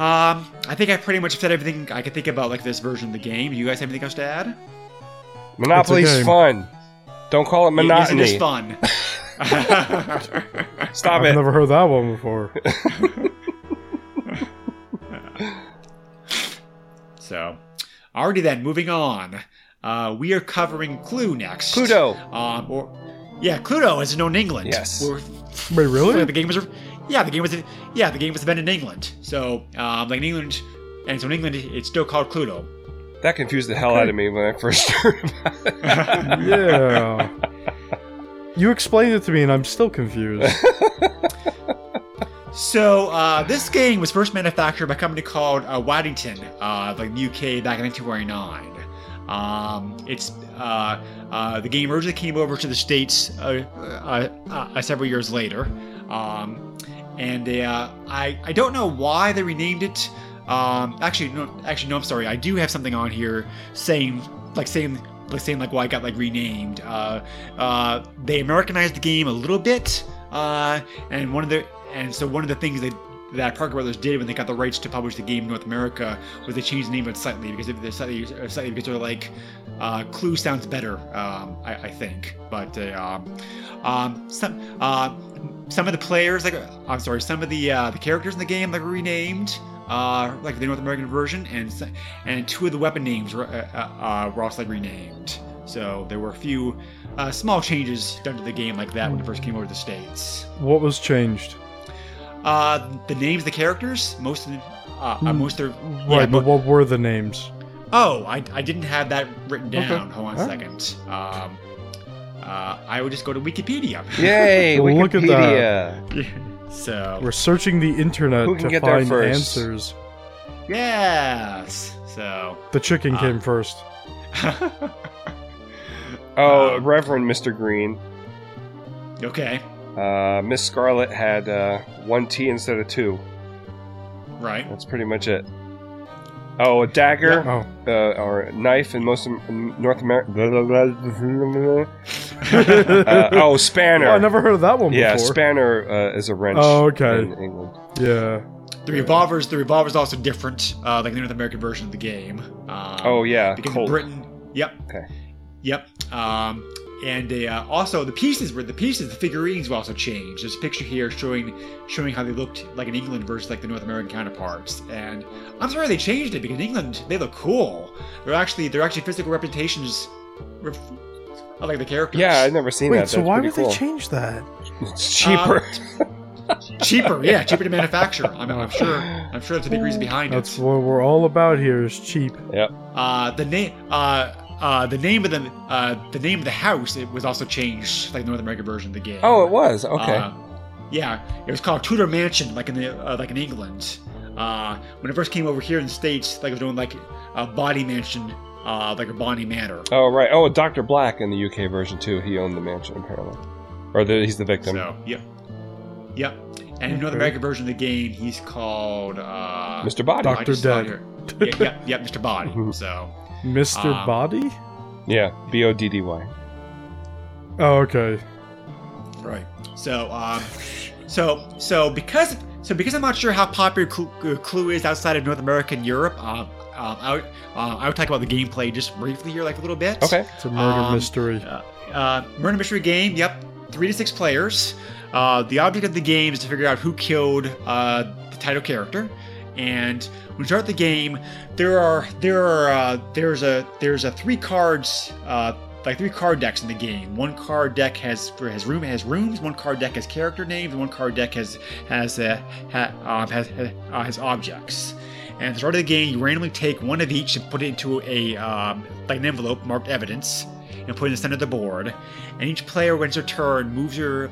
I think I pretty much said everything I could think about like this version of the game. Do you guys have anything else to add? Monopoly's fun. Don't call it monotony. It's fun. Stop it. I've never heard that one before. So, already then, moving on. We are covering Clue next. Cluedo. Cluedo is known in England. Yes. Wait, really? The game was invented in England. So, in England, it's still called Cluedo. That confused the hell out of me when I first heard about it. Yeah. You explained it to me, and I'm still confused. So, this game was first manufactured by a company called Waddington, the UK, back in 1909. The game originally came over to the States several years later. I don't know why they renamed it. Actually, no. I'm sorry. I do have something on here saying why it got renamed. They Americanized the game a little bit, and so one of the things they that Parker Brothers did when they got the rights to publish the game in North America was they changed the name of it slightly because because they're like, Clue sounds better, I think. But some of the characters in the game like were renamed, like the North American version, and two of the weapon names were also like renamed. So there were a few small changes done to the game like that when it first came over to the States. What was changed? The names of the characters. But what were the names? Oh, I didn't have that written down. Okay. Hold on a second. I would just go to Wikipedia. Yay, Wikipedia. Look at that. So we're searching the internet to find answers. Yes. So the chicken came first. Reverend Mr. Green. Okay. Miss Scarlet had one T instead of two. Right. That's pretty much it. Oh, a dagger, or a knife in most of North America. Spanner. Oh, I never heard of that one before. Yeah, spanner is a wrench in England. Yeah. The revolver's also different, like the North American version of the game. Because Colt. Britain. Yep. Okay. Yep. And they, also the figurines were also changed. There's a picture here showing how they looked like in England versus like the North American counterparts. And I'm sorry they changed it because in England they look cool. They're actually physical representations of like the characters. Yeah, I've never seen that. Wait, so why would they change that? It's cheaper. Cheaper to manufacture. I'm sure that's a big reason behind it. That's what we're all about here is cheap. Yep. The name of the house, it was also changed, like the North American version of the game. Oh, it was? Okay. It was called Tudor Mansion, like in England. When it first came over here in the States, like it was known like Boddy Mansion, like a Bonnie Manor. Oh, right. Oh, Dr. Black in the UK version too. He owned the mansion apparently, or he's the victim. So, yep. And in North American version of the game, he's called Mr. Boddy. Dr. Dead. Yeah, Mr. Boddy. So. Mr. Boddy? Yeah, Boddy. Oh, okay. Right. So, because I'm not sure how popular Clue is outside of North America and Europe, I would talk about the gameplay just briefly here, like a little bit. Okay. It's a murder mystery. Murder mystery game. Yep. 3 to 6 players. The object of the game is to figure out who killed the title character. And when you start the game, there's a 3 cards like 3 card decks in the game. One card deck has rooms. One card deck has character names. One card deck has objects. And at the start of the game, you randomly take one of each and put it into a like an envelope marked evidence, and put it in the center of the board. And each player, when it's their turn, moves their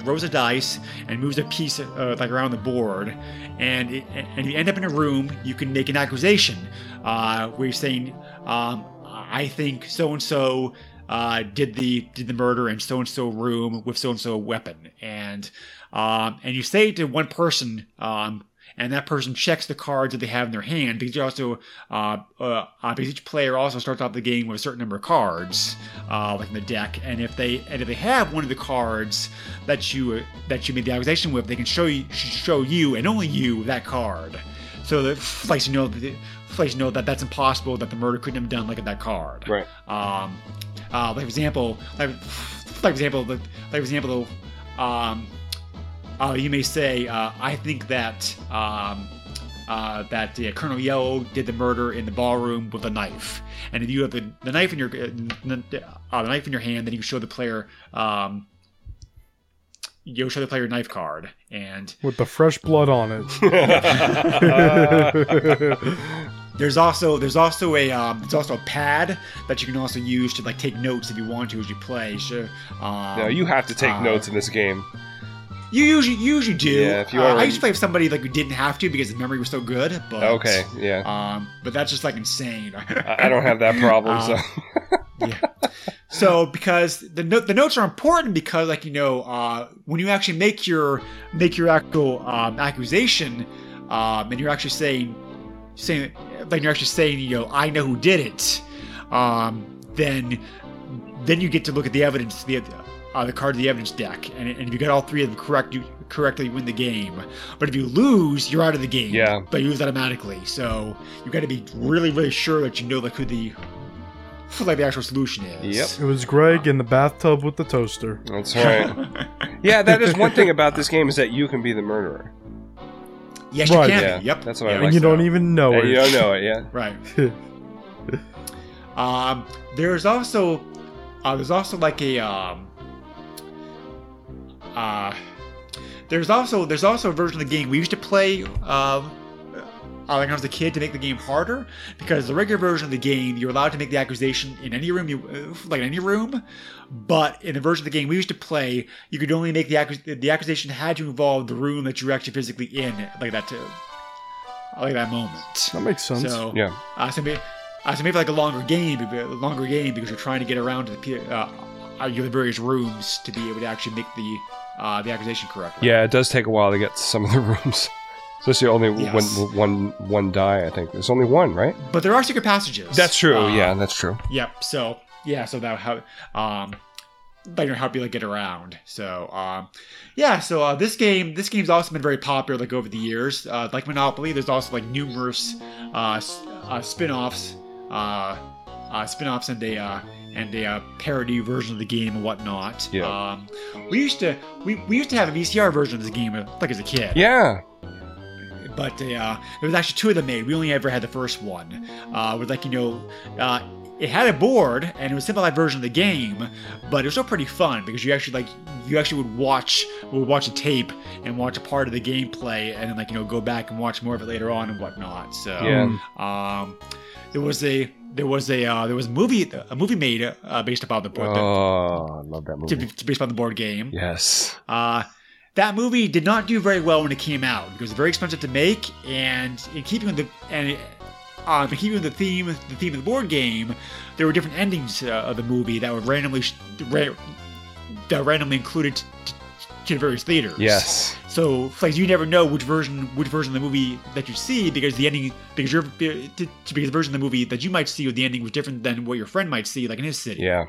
rows of dice and moves their piece like around the board. And if you end up in a room, you can make an accusation where you're saying, "I think so and so did the murder in so and so room with so and so weapon." And you say it to one person. And that person checks the cards that they have in their hand because each player also starts off the game with a certain number of cards, like in the deck. And if they have one of the cards that you made the accusation with, they can show you and only you that card. So the place you know that that's impossible, that the murder couldn't have done like that card. Right. For example, you may say, "I think that Colonel Yellow did the murder in the ballroom with a knife." And if you have the knife in your hand, then you show the player your knife card, and with the fresh blood on it. There's also a pad that you can also use to like take notes if you want to as you play. Sure. No, you have to take notes in this game. You usually do. Yeah, if you I used to play with somebody like who didn't have to because the memory was so good. But, okay, yeah. But that's just like insane. I don't have that problem. So. Yeah. So because the notes are important because like when you actually make your actual accusation and you're actually saying I know who did it, then you get to look at the evidence. the card to the evidence deck, and if you get all three of them correct, you correctly win the game. But if you lose, you're out of the game. Yeah. But you lose automatically, so you've got to be really, really sure that you know like who the like the actual solution is. Yep. It was Greg in the bathtub with the toaster. That's right. Yeah, that is one thing about this game is that you can be the murderer. Yes, right. You can. Yeah. Yep. That's what I like. And you don't even know it. You don't know it. Yeah. Right. There's also a version of the game we used to play when I was a kid to make the game harder, because the regular version of the game you're allowed to make the accusation in any room but in the version of the game we used to play, you could only make the accusation had to involve the room that you're actually physically in, like that moment. That makes sense. So yeah. So maybe like a longer game because you're trying to get around to the various rooms to be able to actually make the accusation correctly. Yeah, it does take a while to get to some of the rooms. Especially only one die, I think. There's only one, right? But there are secret passages. That's true. That's true. Yep. So yeah, so that that'll help you like get around. So this game's also been very popular like over the years. Like Monopoly, there's also like numerous spin-offs and a parody version of the game and whatnot. Yeah. We used to have a VCR version of this game like as a kid. Yeah. But there was actually two of them made. We only ever had the first one. It had a board and it was a simplified version of the game, but it was still pretty fun because you actually would watch a tape and watch a part of the gameplay and then go back and watch more of it later on and whatnot. So yeah. There was a movie made based upon the board. Oh, I love that movie. Based upon the board game. Yes. That movie did not do very well when it came out because it was very expensive to make, and in keeping with the theme of the board game, there were different endings of the movie that were randomly included to various theaters. Yes. So, you never know which version of the movie that you see because the version of the movie that you might see with the ending was different than what your friend might see, like in his city. Yeah.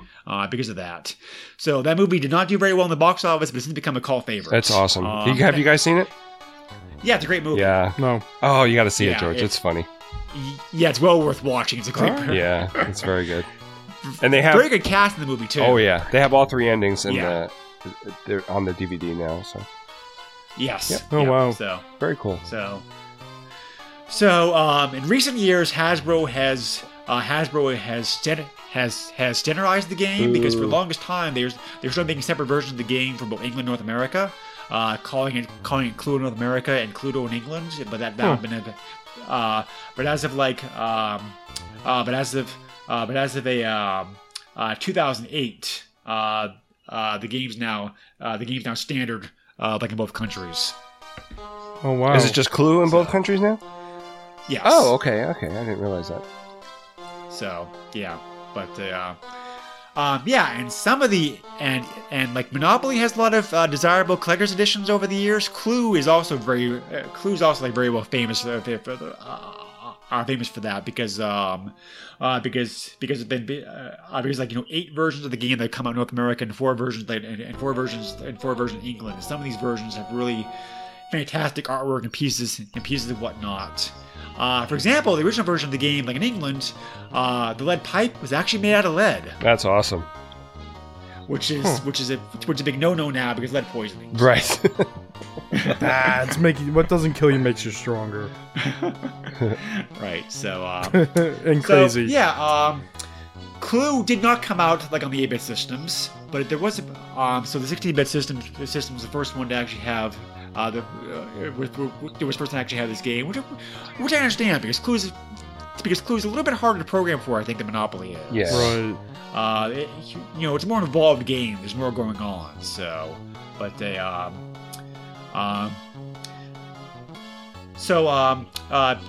Because of that, so that movie did not do very well in the box office, but it's become a cult favorite. That's awesome. Have you guys seen it? Yeah, it's a great movie. Yeah. No. Oh, you got to see it, George. It's funny. Yeah, it's well worth watching. It's a great movie. Yeah, it's very good. And they have very good cast in the movie too. Oh yeah, they have all three endings in they're on the DVD now. So. Yes. Yep. Oh, yep. Wow. So, very cool. So, in recent years, Hasbro has standardized the game. Ooh. Because for the longest time, they're still making separate versions of the game for both England and North America, calling it Cluedo North America and Cluedo in England. But as of 2008, the game's now standard. In both countries. Oh, wow. Is it just Clue in both countries now? Yes. Oh, okay. I didn't realize that. So, yeah. But, and some of the... And Monopoly has a lot of desirable collector's editions over the years. Clue is also very well famous for that because 8 versions of the game that come out in North America and 4 versions in England. And some of these versions have really fantastic artwork and pieces and whatnot. For example, the original version of the game, like in England, the lead pipe was actually made out of lead. That's awesome. Which is a big no-no now because lead poisoning. Right. What doesn't kill you makes you stronger. Right. So. And crazy. So, yeah. Clue did not come out on the 8-bit systems, but there was so the 16-bit system was the first one to actually have this game, which I understand because Clue is a little bit harder to program for, I think, than Monopoly is. Yes. Right. It's a more involved game. There's more going on. So, but they,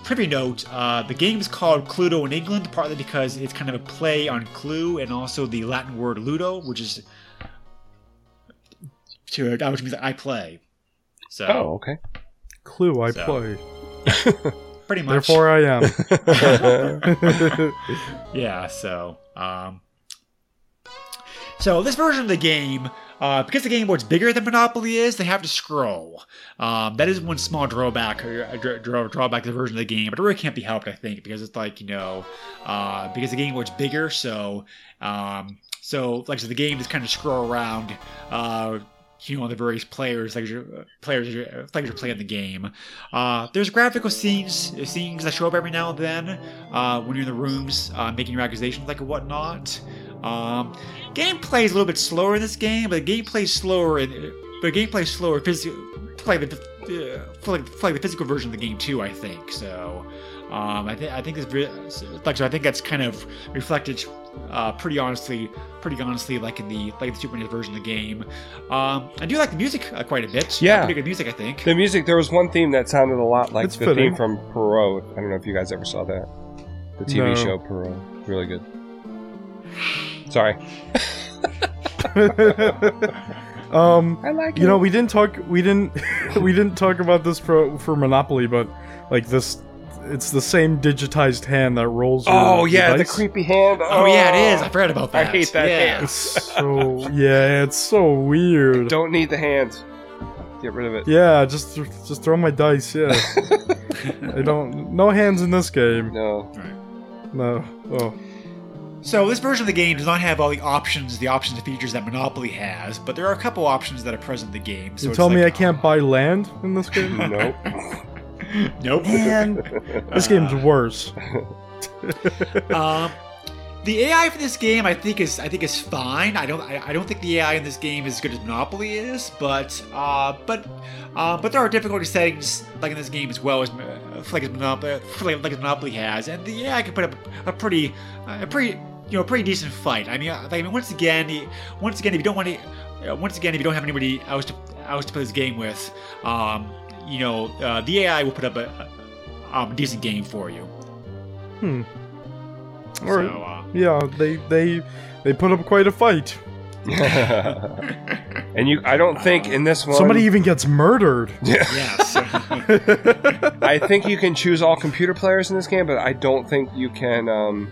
trivia note, the game is called Cluedo in England, partly because it's kind of a play on Clue and also the Latin word ludo, which means I play. So. Oh, okay. Clue, I play. Pretty much. Therefore I am. Yeah, so this version of the game Because the game board's bigger than Monopoly is, they have to scroll. That is one small drawback to the version of the game, but it really can't be helped, I think, because it's like, you know, because the game board's bigger, so, so the game is kind of scroll around, you know, the various players, like you're playing the game. There's graphical scenes that show up every now and then when you're in the rooms making your accusations, like and whatnot. Gameplay is a little bit slower in this game, but gameplay's slower. Like the physical version of the game too, I think. So, I think that's kind of reflected. Pretty honestly, like in the Super Nintendo version of the game. I do like the music quite a bit. Yeah, pretty good music, I think. The music. There was one theme that sounded a lot like theme from Perot. I don't know if you guys ever saw that. The TV show Perot, really good. Sorry. I like it. You know, we didn't talk about this for Monopoly, but like this. It's the same digitized hand that rolls. Oh yeah, the creepy hand. Oh yeah, it is. I forgot about that. I hate that hand. It's so it's so weird. I don't need the hand. Get rid of it. Yeah, just throw my dice. Yeah, I don't. No hands in this game. No. Right. No. Oh. So this version of the game does not have all the options and features that Monopoly has, but there are a couple options that are present in the game. So you tell me I can't buy land in this game? Nope. Nope. Man, this game's worse. The AI for this game, I think is fine. I don't think the AI in this game is as good as Monopoly is, but there are difficulty settings like in this game as well as like as Monopoly has, and the AI can put up a pretty decent fight. I mean, once again, if you don't have anybody else to play this game with, you know, the AI will put up a decent game for you. Or so, yeah, they put up quite a fight. And I don't think in this one somebody even gets murdered. Yeah. Yes. I think you can choose all computer players in this game, but I don't think you can.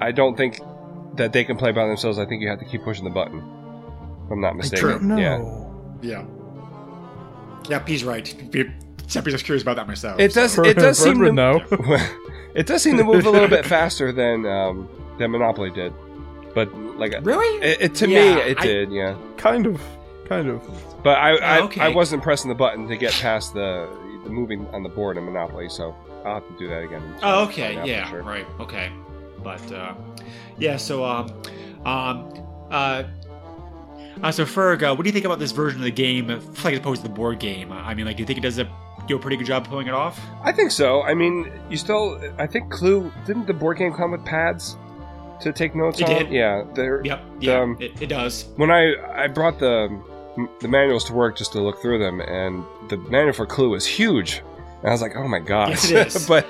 I don't think that they can play by themselves. I think you have to keep pushing the button. If I'm not mistaken. No. Yeah. Yeah, P's right. Except I was curious about that myself. It does seem to move a little bit faster than Monopoly did, but like really, to me it did. Yeah, kind of. But I wasn't pressing the button to get past the moving on the board in Monopoly, so I'll have to do that again. Oh, okay. Yeah. Sure. Right. Okay. But yeah. So So Ferg, what do you think about this version of the game, like opposed to the board game? I mean, like, do you think it does do a pretty good job pulling it off? I think so. I mean, I think Clue, didn't the board game come with pads to take notes on? It did. Yeah. It does. When I brought the manuals to work just to look through them, and the manual for Clue is huge. And I was like, oh my god. Yes, it is. But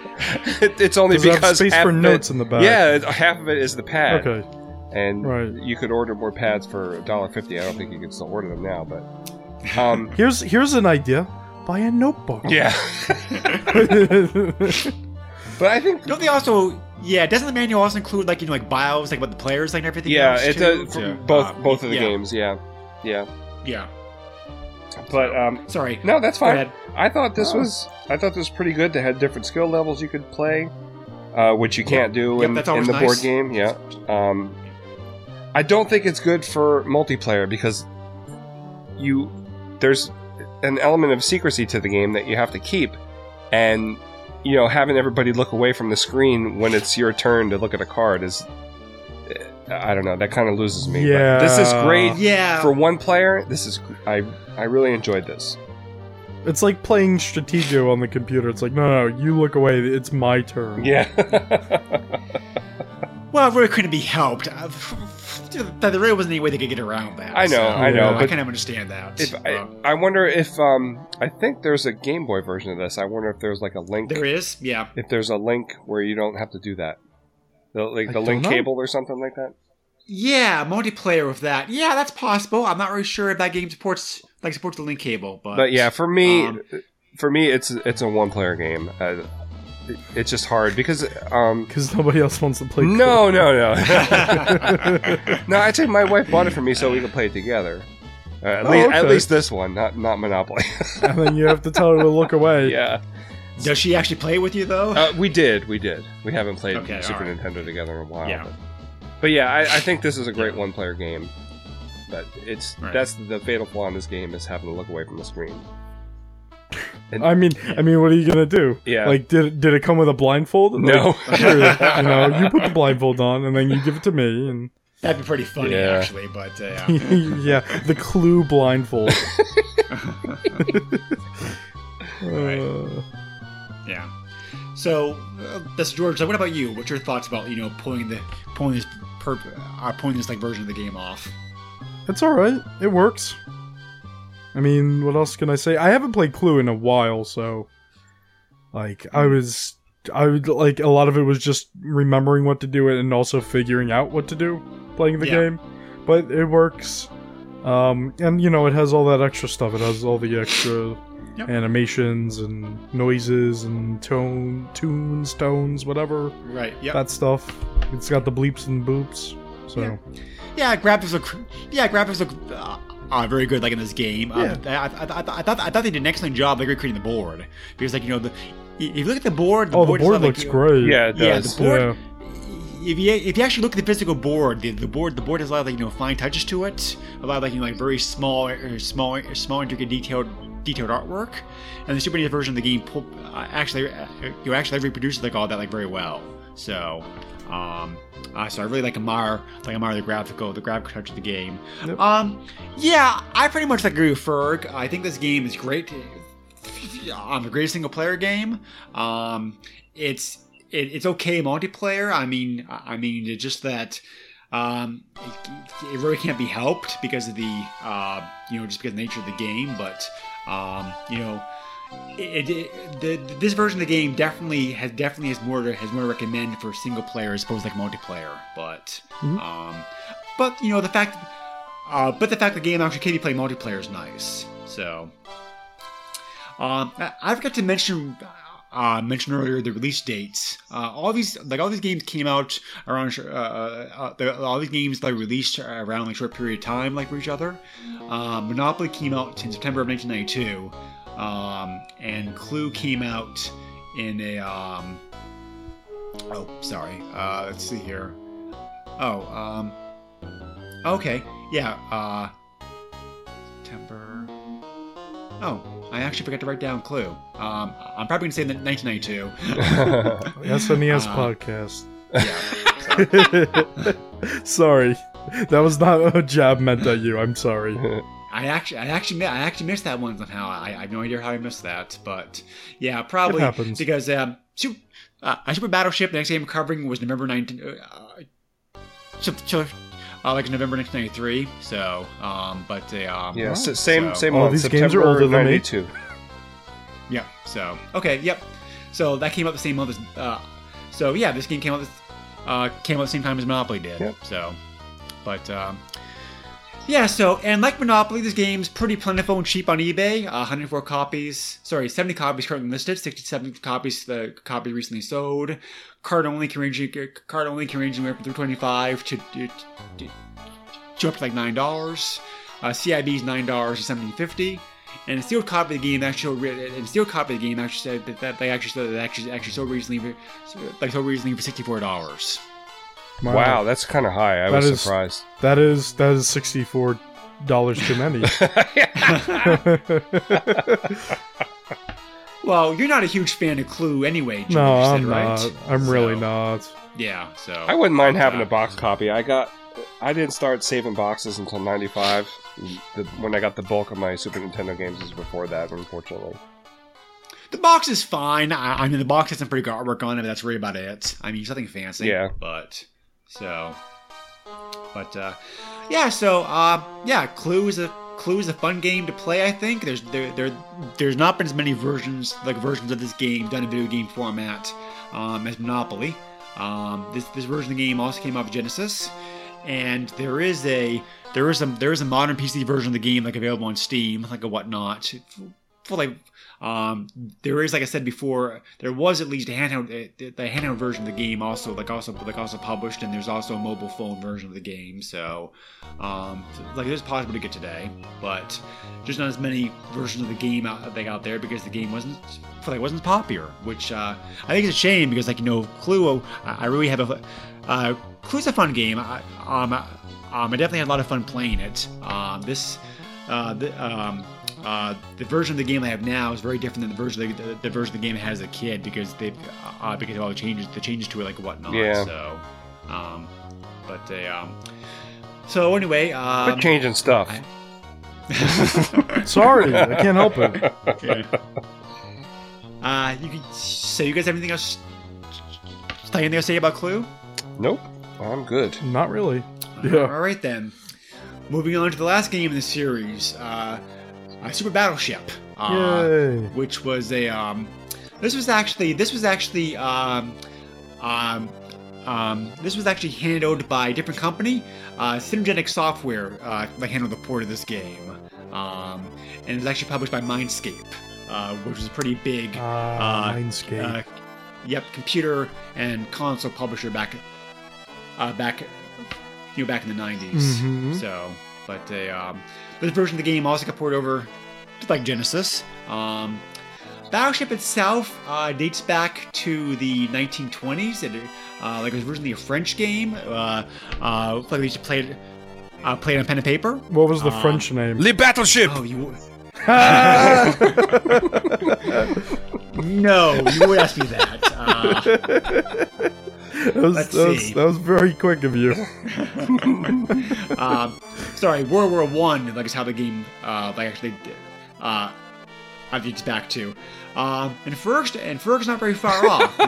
it's only because space half for notes in the back. Yeah, half of it is the pad. Okay. And you could order more pads for $1.50. I don't think you can still order them now, but here's an idea: buy a notebook. Yeah. But I think don't they also? Yeah, doesn't the manual also include like bios, like about the players, like and everything? Yeah, else it's both of the games. Yeah. But sorry, no, that's fine. I thought this was pretty good. They had different skill levels you could play, which you can't do in the board game. Yeah. I don't think it's good for multiplayer because there's an element of secrecy to the game that you have to keep, and you know, having everybody look away from the screen when it's your turn to look at a card is, I don't know, that kind of loses me. Yeah. But this is great for one player. This is I really enjoyed this. It's like playing Stratego on the computer. It's like, no, you look away. It's my turn. Yeah. Well, it really couldn't be helped. There really wasn't any way they could get around that. I know. I kind of understand that. I wonder if... I think there's a Game Boy version of this. I wonder if there's like a link... There is, yeah. If there's a link where you don't have to do that. The link cable or something like that? Yeah, multiplayer with that. Yeah, that's possible. I'm not really sure if that game supports the link cable. But yeah, for me, it's a one-player game. it's just hard because nobody else wants to play. No. No, actually, my wife bought it for me so we could play it together. At least this one, not Monopoly. And then you have to tell her to look away. Yeah. Does she actually play with you though? We did. We haven't played Super Nintendo together in a while. Yeah. But yeah, I think this is a great one-player game. But that's the fatal flaw in this game is having to look away from the screen. And, I mean, what are you gonna do? Yeah. Like, did it come with a blindfold? No. Like, sure, you know, you put the blindfold on, and then you give it to me, and that'd be pretty funny, actually. But yeah, the Clue blindfold. Right. Yeah. So, that's George. So, what about you? What's your thoughts about pulling this like version of the game off? It's all right. It works. I mean, what else can I say? I haven't played Clue in a while, so like a lot of it was just remembering what to do and also figuring out what to do playing the game. But it works. And you know, it has all that extra stuff. It has all the extra animations and noises and tones, whatever. Right. Yeah. That stuff. It's got the bleeps and boops. So yeah, graphics look very good, like in this game. Yeah. I thought they did an excellent job, like recreating the board, because like you know, if you look at the board looks like, great. Yeah, it does. The board. Yeah. If you actually look at the physical board, the board has a lot of like, you know, fine touches to it, a lot of like, you know, like very small intricate detailed artwork, and the Super Nintendo version of the game actually reproduces like all that like very well. So. So I really admire the graphical touch of the game. Yep. I pretty much agree with Ferg. I think this game is great. I'm the greatest single player game. It's okay multiplayer. I mean it's just that it really can't be helped because of the because of the nature of the game. But this version of the game definitely has more to recommend for single player as opposed to like multiplayer. But the fact the game actually can be played multiplayer is nice. So I forgot to mention earlier the release dates. All these games came out around. All these games like released around like short period of time like for each other. Monopoly came out in September of 1992. And Clue came out in a, let's see here. September. Oh, I actually forgot to write down Clue. I'm probably going to say 1992. SNES podcast. Yeah. Sorry. That was not a jab meant at you. I'm sorry. I actually missed that one somehow. I have no idea how I missed that, but yeah, probably because Super Battleship, the next game covering was November 1993. So, same month. These September games are older than 92. Yeah. So okay. Yep. So that came out the same month as. This game came out the same time as Monopoly did. Yep. So, but. And like Monopoly, this game's pretty plentiful and cheap on eBay. 70 copies currently listed, 67 copies recently sold. Card only can range anywhere from $3.25 to up to like $9. CIB is $9 to $17.50. And a sealed copy of the game actually said that they sold recently for $64. Wow, that's kind of high. I was surprised. That is $64 too many. Well, you're not a huge fan of Clue anyway, George. No, I'm not. Right? Really not. Yeah, so I wouldn't mind having a box copy. I didn't start saving boxes until '95. When I got the bulk of my Super Nintendo games is before that, unfortunately. The box is fine. I mean, the box has some pretty good artwork on it, but that's really about it. I mean, it's nothing fancy. Yeah, but. So, Clue is a fun game to play. I think there's not been as many versions of this game done in video game format as Monopoly. This version of the game also came out of Genesis, and there is a modern PC version of the game like available on Steam, like a whatnot. fully. There is, like I said before, there was at least a handheld, the handheld version of the game also, also published, and there's also a mobile phone version of the game. So, there's possible to get today, but just not as many versions of the game out there because the game wasn't popular, which I think is a shame because, like, you know, Clue, I really have a Clue's a fun game. I definitely had a lot of fun playing it. The version of the game I have now is very different than the version of the game I had as a kid because they because of all the changes to it, like, whatnot. Yeah. So, so anyway, quit changing stuff. Sorry, I can't help it. Okay. So you guys have anything else? Anything else to say about Clue? Nope, I'm good. Not really. Yeah. All right then. Moving on to the last game in the series. Super Battleship, which was a this was actually handled by a different company. Synergetic Software handled the port of this game, and it was actually published by Mindscape, which was a pretty big Mindscape, computer and console publisher back in the 90s. Mm-hmm. So, but they. This version of the game also got ported over to, like, Genesis. Battleship itself dates back to the 1920s. It was originally a French game. We used to play it on pen and paper. What was the French name? Le Battleship. Oh, you. No, you would ask me that. That was very quick of you. Sorry, World War I, is how the game dates back to. And Ferg's not very far off.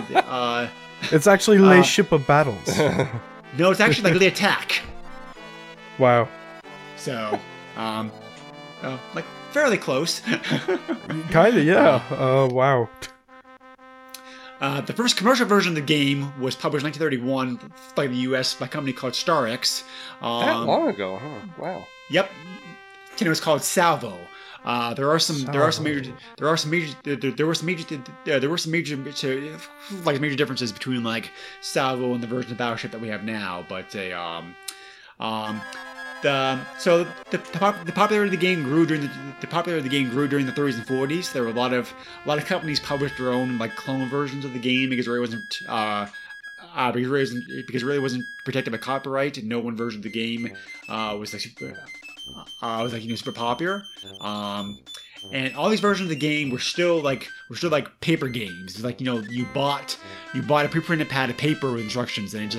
It's actually Les Ship of Battles. No, it's actually like Le Attack. Wow. So, fairly close. Kinda, yeah. Wow. The first commercial version of the game was published in 1931 by the U.S. by a company called StarX. That long ago, huh? Wow. Yep. And it was called Salvo. There were some major differences between, like, Salvo and the version of Battleship that we have now, but the popularity of the game grew during the 30s and 40s. There were a lot of companies published their own, like, clone versions of the game because it really wasn't protected by copyright, and no one version of the game was super popular. And all these versions of the game were still like paper games. It's like, you know, you bought a pre-printed pad of paper with instructions, and you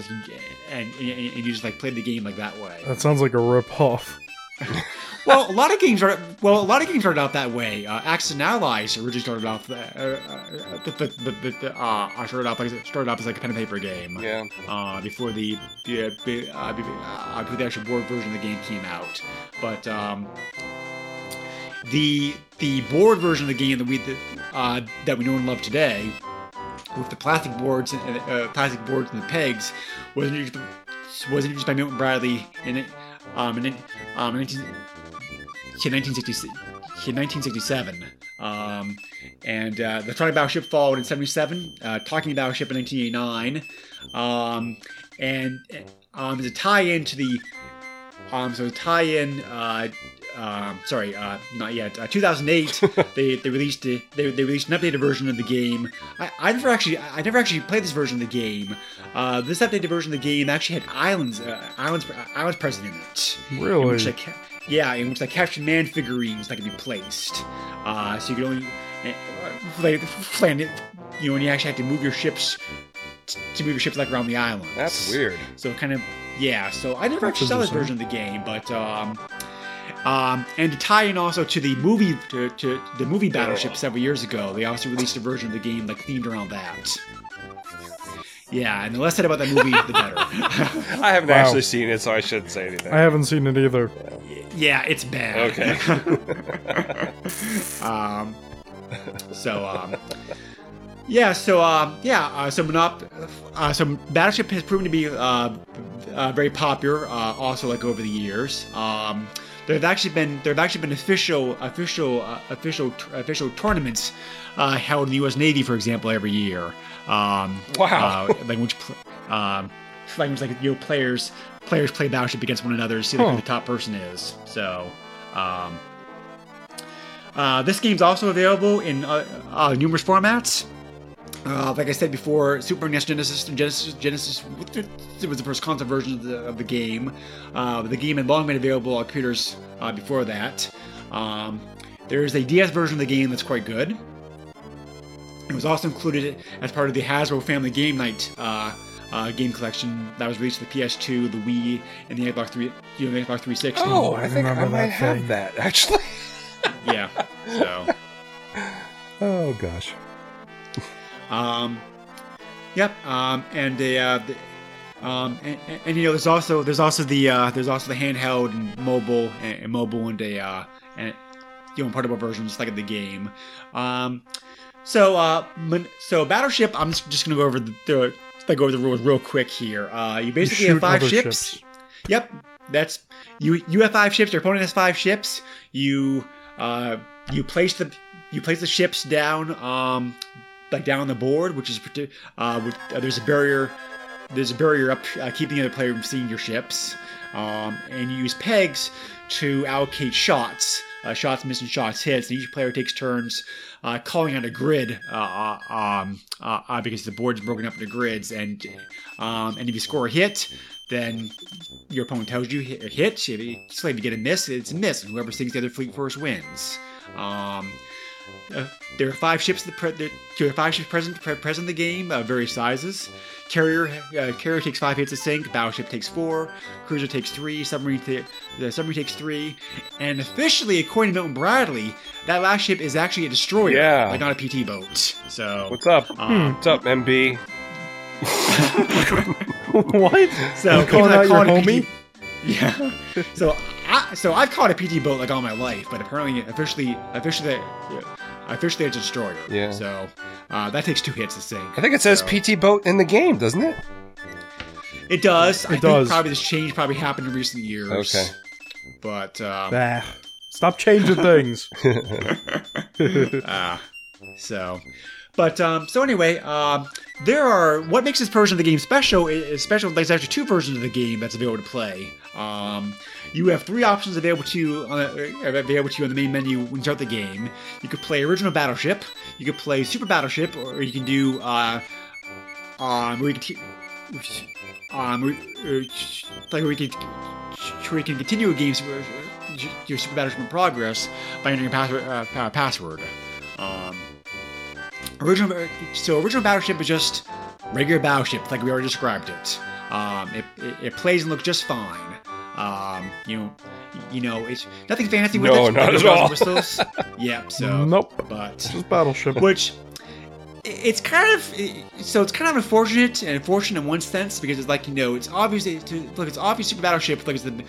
just, like, played the game, like, that way. That sounds like a rip-off. Well, a lot of games started out that way. Axe and Allies originally started off as, like, a pen and paper game. Yeah. Before the actual board version of the game came out, but The board version of the game that we know and love today, with the plastic boards and the pegs, was introduced by Milton Bradley in 1967. The Atari Battleship followed in 1977, Talking Battleship in 1989, as a tie-in to the not yet. 2008, they released an updated version of the game. I never actually played this version of the game. This updated version of the game actually had islands present in it. Really? In which captured man figurines that could be placed. So you could only when you actually had to move your ships. To move your ships, like, around the island. That's weird. So kind of, yeah. So I never actually saw this version of the game, but and to tie in also to the movie Battleship several years ago, they also released a version of the game, like, themed around that. Yeah, and the less said about that movie, the better. I haven't actually seen it, so I shouldn't say anything. I haven't seen it either. Yeah, it's bad. Okay. So Battleship has proven to be very popular, also, like, over the years. there have actually been official tournaments held in the U.S. Navy, for example, every year. Wow! Players play battleship against one another to see who the top person is. So. This game's also available in numerous formats. Like I said before, Super NES, Genesis was the first console version of the game. The game had long been available on computers before that. There's a DS version of the game that's quite good. It was also included as part of the Hasbro Family Game Night game collection that was released for the PS2, the Wii, and the Xbox 360. Oh, I think I might have that actually. Yeah. So. Oh gosh. There's also the handheld and mobile and portable versions like of the game. So Battleship. I'm just gonna go over the rules real quick here. You basically have five ships. Yep. That's you have five ships. Your opponent has five ships. You place the ships down down the board, which is there's a barrier up keeping the other player from seeing your ships, and you use pegs to allocate shots, missing shots, hits, and each player takes turns calling out a grid because the board's broken up into grids, and if you score a hit, then your opponent tells you hit a hit. If you get a miss, it's a miss, and whoever sinks the other fleet first wins. There are five ships. There are five ships present in the game, various sizes. Carrier takes five hits to sink. Battleship takes four. Cruiser takes three. Submarine takes three. And officially, according to Milton Bradley, that last ship is actually a destroyer, like not a PT boat. So what's up? What's up, MB? What? So you calling out your homie? Yeah. So I've caught a PT boat like all my life, but apparently officially it's a destroyer. Yeah. So that takes two hits to sink. I think it says PT boat in the game, doesn't it? It does. I think probably this change happened in recent years. Okay. But stop changing things. So anyway, there are what makes this version of the game special is special. There's actually two versions of the game that's available to play. You have three options available to you on the main menu when you start the game. You could play original Battleship, you could play Super Battleship, or you can do where you can continue a game your Super Battleship in progress by entering a password. Original Battleship is just regular Battleship, like we already described it. It plays and looks just fine. It's nothing fancy with it. No, not at all. Whistles. Yep. So. Nope. But just Battleship. Which it's kind of unfortunate in one sense because it's like it's obviously it's obvious Super Battleship it's the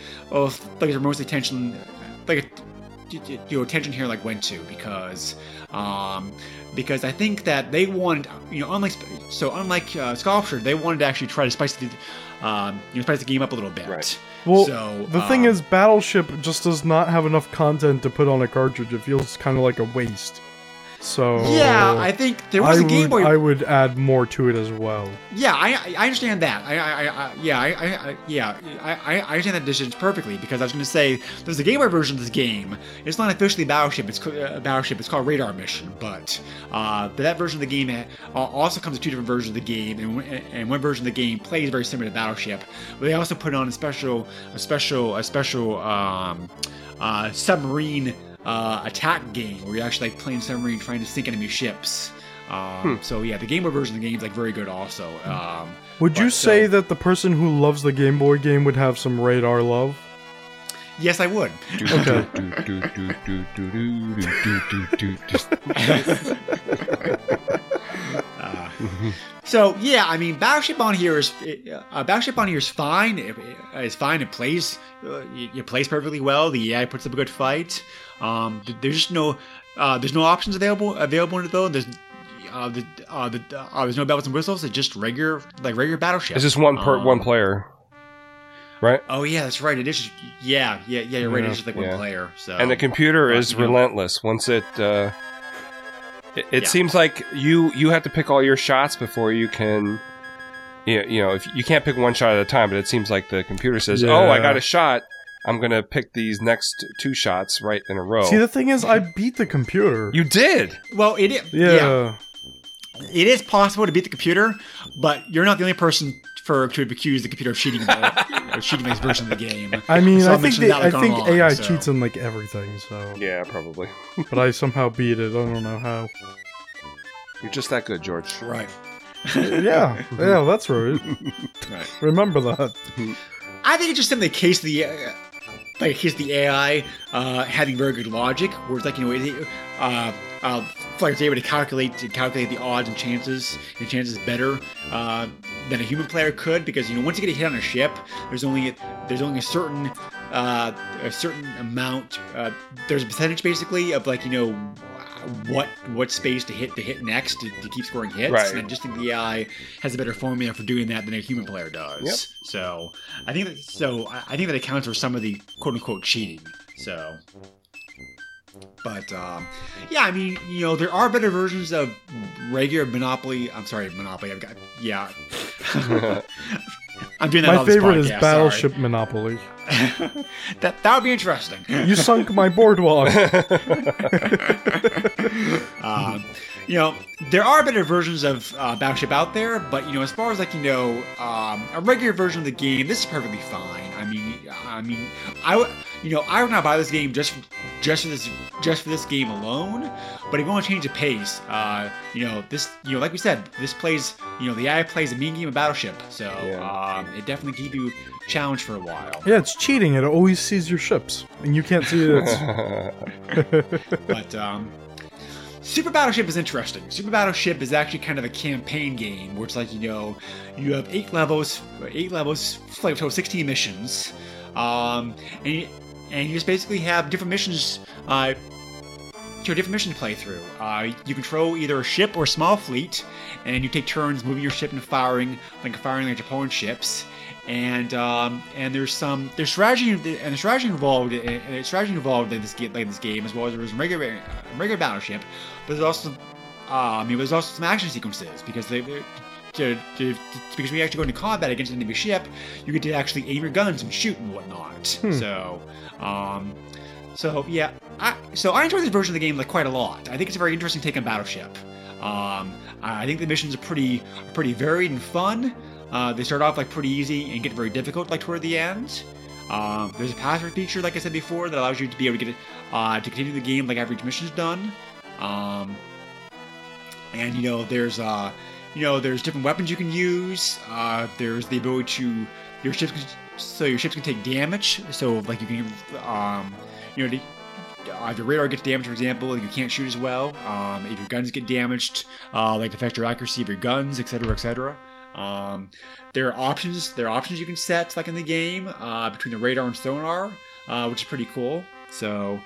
most attention attention here went to because I think that they wanted unlike Sculpture, they wanted to actually try to spice the game up a little bit. Right. Well, so, the thing is, Battleship just does not have enough content to put on a cartridge. It feels kind of like a waste. So yeah, I think there was a Game Boy. I would add more to it as well. Yeah, I understand that. I understand that decision perfectly because I was going to say there's a Game Boy version of this game. It's not officially Battleship. It's Battleship. It's called Radar Mission, but that version of the game also comes with two different versions of the game, and one version of the game plays very similar to Battleship. But they also put on a special submarine. Attack game where you're actually playing submarine trying to sink enemy ships. So yeah, the Game Boy version of the game is very good also. Would you say that the person who loves the Game Boy game would have some radar love? Yes, I would. Okay. Battleship on here is fine. It's fine. It plays. It plays perfectly well. The AI puts up a good fight. There's no options available in it though. There's no bells and whistles. It's just regular Battleship. It's just one player. right? Oh yeah, that's right. It is. Yeah. You're right. It's just like one player. So and the computer is relentless. Once it seems like you have to pick all your shots before you can. If you can't pick one shot at a time, but it seems like the computer says, "Oh, I got a shot. I'm gonna pick these next two shots right in a row." See, the thing is, I beat the computer. You did. Well, it is. Yeah. It is possible to beat the computer, but you're not the only person to accuse the computer of cheating or cheating his version of the game. I mean, so I think AI cheats on like everything. So yeah, probably. But I somehow beat it. I don't know how. You're just that good, George. Right. yeah, that's right. Remember that. I think it's just in the case of the AI having very good logic, where it's like it's able to calculate the odds and chances better than a human player could, because once you get a hit on a ship, there's only a certain amount. There's a percentage basically of what space to hit next to keep scoring hits. Right. And I just think the AI has a better formula for doing that than a human player does. Yep. So I think that accounts for some of the quote unquote cheating. So, but I mean, there are better versions of regular Monopoly. I'm sorry, Monopoly. I've got I'm doing that. My favorite is Battleship Monopoly. that would be interesting. You sunk my boardwalk. There are better versions of Battleship out there, but as far as a regular version of the game, this is perfectly fine. I mean, I would not buy this game just for this game alone. But if you want to change the pace, this, like we said, this plays, the AI plays a mean game of Battleship, so it definitely keeps you challenged for a while. Yeah, it's cheating. It always sees your ships, and you can't see it. But Super Battleship is interesting. Super Battleship is actually kind of a campaign game, where it's like you have eight levels, like total 16 missions, and you just basically have different missions. Different mission to play through. You control either a ship or a small fleet, and you take turns moving your ship and firing at your opponent's ships. And there's strategy involved in this game, as well as there's regular Battleship. But there's also some action sequences, because because when you actually go into combat against an enemy ship, you get to actually aim your guns and shoot and whatnot. So I enjoy this version of the game quite a lot. I think it's a very interesting take on Battleship. I think the missions are pretty varied and fun. They start off pretty easy and get very difficult toward the end. There's a password feature, like I said before, that allows you to be able to get to continue the game after each mission's done. And there's different weapons you can use. There's the ability to your ships can take damage. So you can if your radar gets damaged, for example, you can't shoot as well. If your guns get damaged, it affects your accuracy of your guns, etc., etc. There are options you can set, in the game, between the radar and sonar, which is pretty cool. So,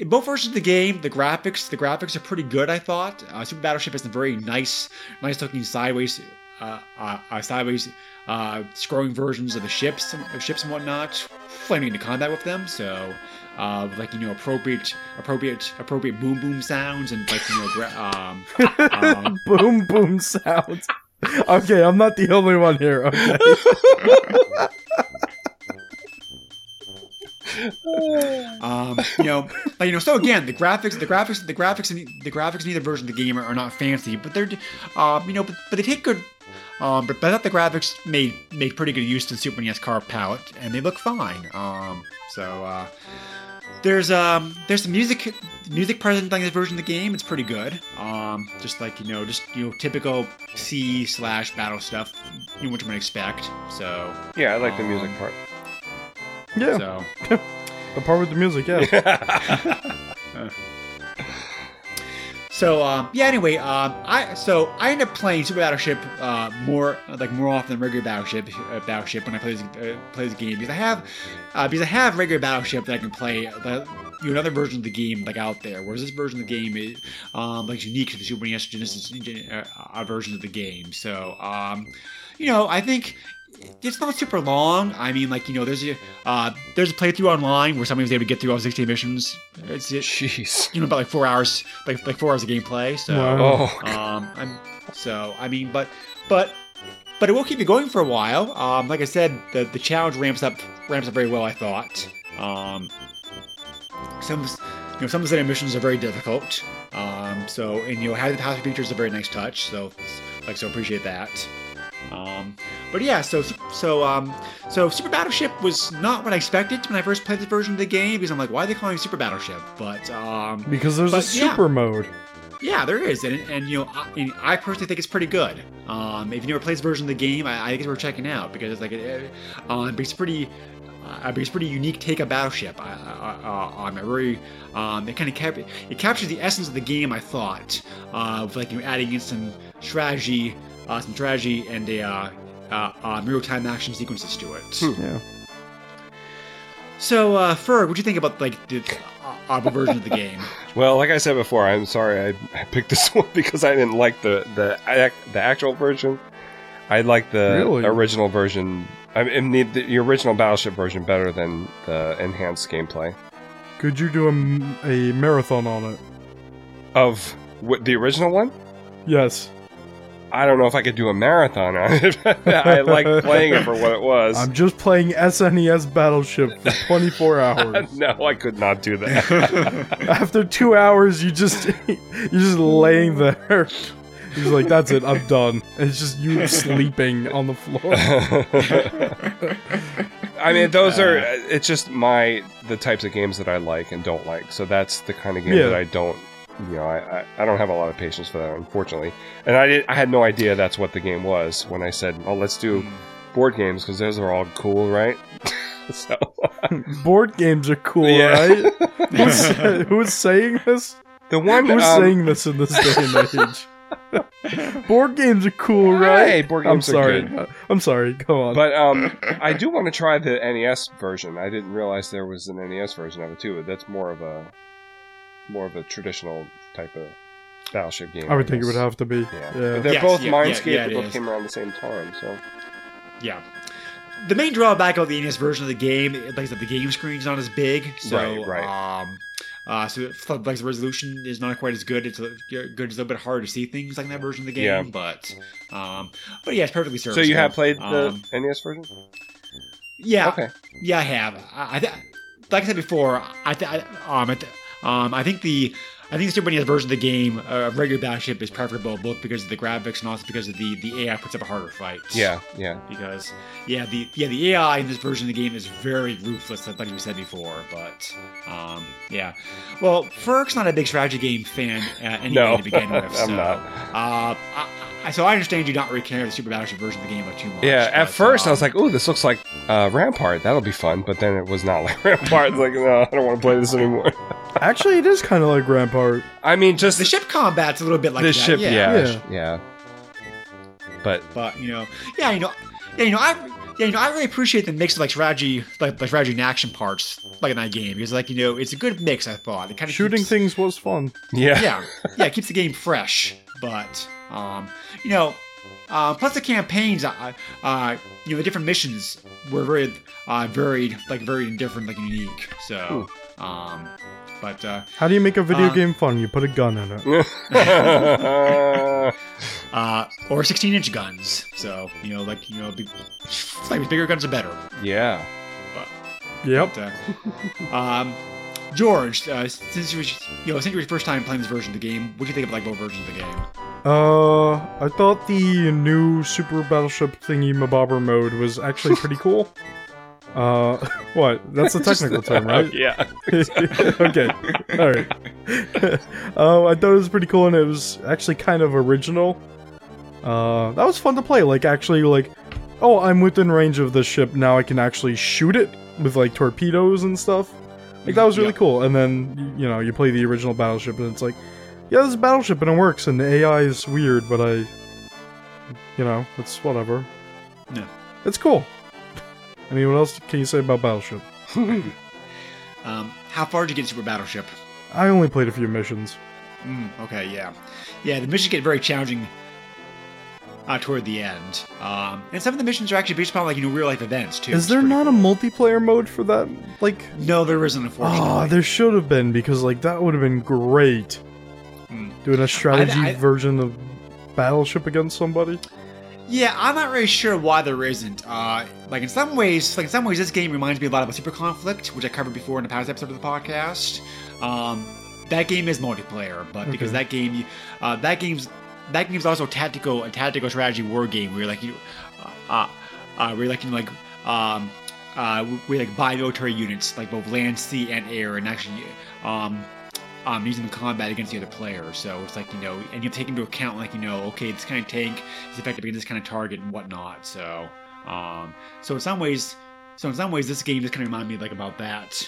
in both versions of the game, the graphics are pretty good, I thought. Super Battleship has a very nice looking sideways scrolling versions of the ships and whatnot, flaming into combat with them. So, appropriate boom sounds and boom sounds. Okay, I'm not the only one here. Okay. So again, the graphics in either version of the game are not fancy, but they're, but they take good. But I thought the graphics made pretty good use of the Super NES car palette, and they look fine. There's some music present in this version of the game. It's pretty good. Typical C/battle stuff, what you might expect. So yeah, I like the music part. Yeah. So the part with the music, yeah. So anyway, I end up playing Super Battleship more often than regular Battleship when I play this game, because I have regular Battleship that I can play another version of the game out there, whereas this version of the game is unique to the Super NES Genesis version of the game. So I think it's not super long. I mean, like, you know, there's a playthrough online where somebody was able to get through all 16 missions. Jeez. You know, about like 4 hours, like 4 hours of gameplay. So, but it will keep you going for a while. Like I said, the challenge ramps up very well, I thought. Some of the missions are very difficult. And you know, having the house features is a very nice touch. So appreciate that. So Super Battleship was not what I expected when I first played the version of the game, because I'm like, why are they calling it Super Battleship? But because there's a super mode. Yeah, there is, and I personally think it's pretty good. If you never played this version of the game, I think it's worth checking out, because it's like it's pretty unique take of Battleship. It captures the essence of the game, I thought, adding in some strategy and a real-time action sequences to it. Yeah. So, Ferg, what do you think about the version of the game? Well, like I said before, I'm sorry I picked this one because I didn't like the actual version. I like the original version. I mean, the original Battleship version better than the enhanced gameplay. Could you do a marathon on it? Of the original one? Yes. I don't know if I could do a marathon on it. I like playing it for what it was. I'm just playing SNES Battleship for 24 hours. No, I could not do that. After 2 hours, you're just laying there. He's like, that's it, I'm done. It's just you sleeping on the floor. I mean, it's just the types of games that I like and don't like. So that's the kind of game that I don't. You know, I don't have a lot of patience for that, unfortunately. And I had no idea that's what the game was when I said, "Oh, let's do board games because those are all cool, right?" So board games are cool, right? Who's saying this? The one who's saying this in this day and age. Board games are cool, right? Board games are good. I'm sorry. Go on. But I do want to try the NES version. I didn't realize there was an NES version of it too. That's more of a traditional type of Battleship game. I would think it would have to be. Yeah. But they're both Mindscape. They both came around the same time, so... Yeah. The main drawback of the NES version of the game is that the game screen's not as big, so... Right. The resolution is not quite as good. It's a little bit harder to see things like that version of the game, but it's perfectly serviceable. So you have played the NES version? Yeah. Okay. Yeah, I have. Like I said before, I think the Super NES version of the game, regular Battleship, is preferable both because of the graphics and also because of the AI puts up a harder fight. Yeah. Because the AI in this version of the game is very ruthless, like we said before. But well, Ferg's not a big strategy game fan to begin with. I'm not. So I understand you not really care the Super Battleship version of the game about too much. Yeah, at first I was like, "Ooh, this looks like Rampart. That'll be fun." But then it was not like Rampart. It's like, no, I don't want to play this anymore. Actually, it is kind of like Rampart. I mean, just the ship combat's a little bit like the ship. Yeah. But I really appreciate the mix of strategy and action parts in that game because it's a good mix. I thought it kind of shooting things was fun. Yeah. It keeps the game fresh, but. Plus the campaigns, the different missions were very, varied and different, unique. So, how do you make a video game fun? You put a gun in it, or 16-inch guns. So bigger guns are better. Yeah. George, since it was your first time playing this version of the game, what do you think of both versions of the game? I thought the new Super Battleship thingy mabobber mode was actually pretty cool. What? That's the technical term, right? Yeah. Okay. All right. I thought it was pretty cool, and it was actually kind of original. That was fun to play. I'm within range of the ship now. I can actually shoot it with torpedoes and stuff. That was really cool. And then you play the original Battleship, and it's like. Yeah, this is Battleship, and it works, and the AI is weird, but it's whatever. Yeah. It's cool. I mean, what else can you say about Battleship? How far did you get Super Battleship? I only played a few missions. Okay, yeah. Yeah, the missions get very challenging. toward the end. And some of the missions are actually based upon, like, you know, real life events too. Is there not a multiplayer mode for that? Like, no, there isn't, unfortunately. Oh, there should have been, because like that would have been great. Doing a strategy version of Battleship against somebody. Yeah, I'm not really sure why there isn't. Like in some ways, this game reminds me a lot about Super Conflict, which I covered before in a past episode of the podcast. That game is multiplayer, but because that game's also a tactical strategy war game where you buy military units, like both land, sea, and air, and actually using the combat against the other player. So it's like, you know, and you take into account, like, you know, okay, this kind of tank is effective against this kind of target and whatnot. So, so in some ways, this game just kind of reminded me like about that.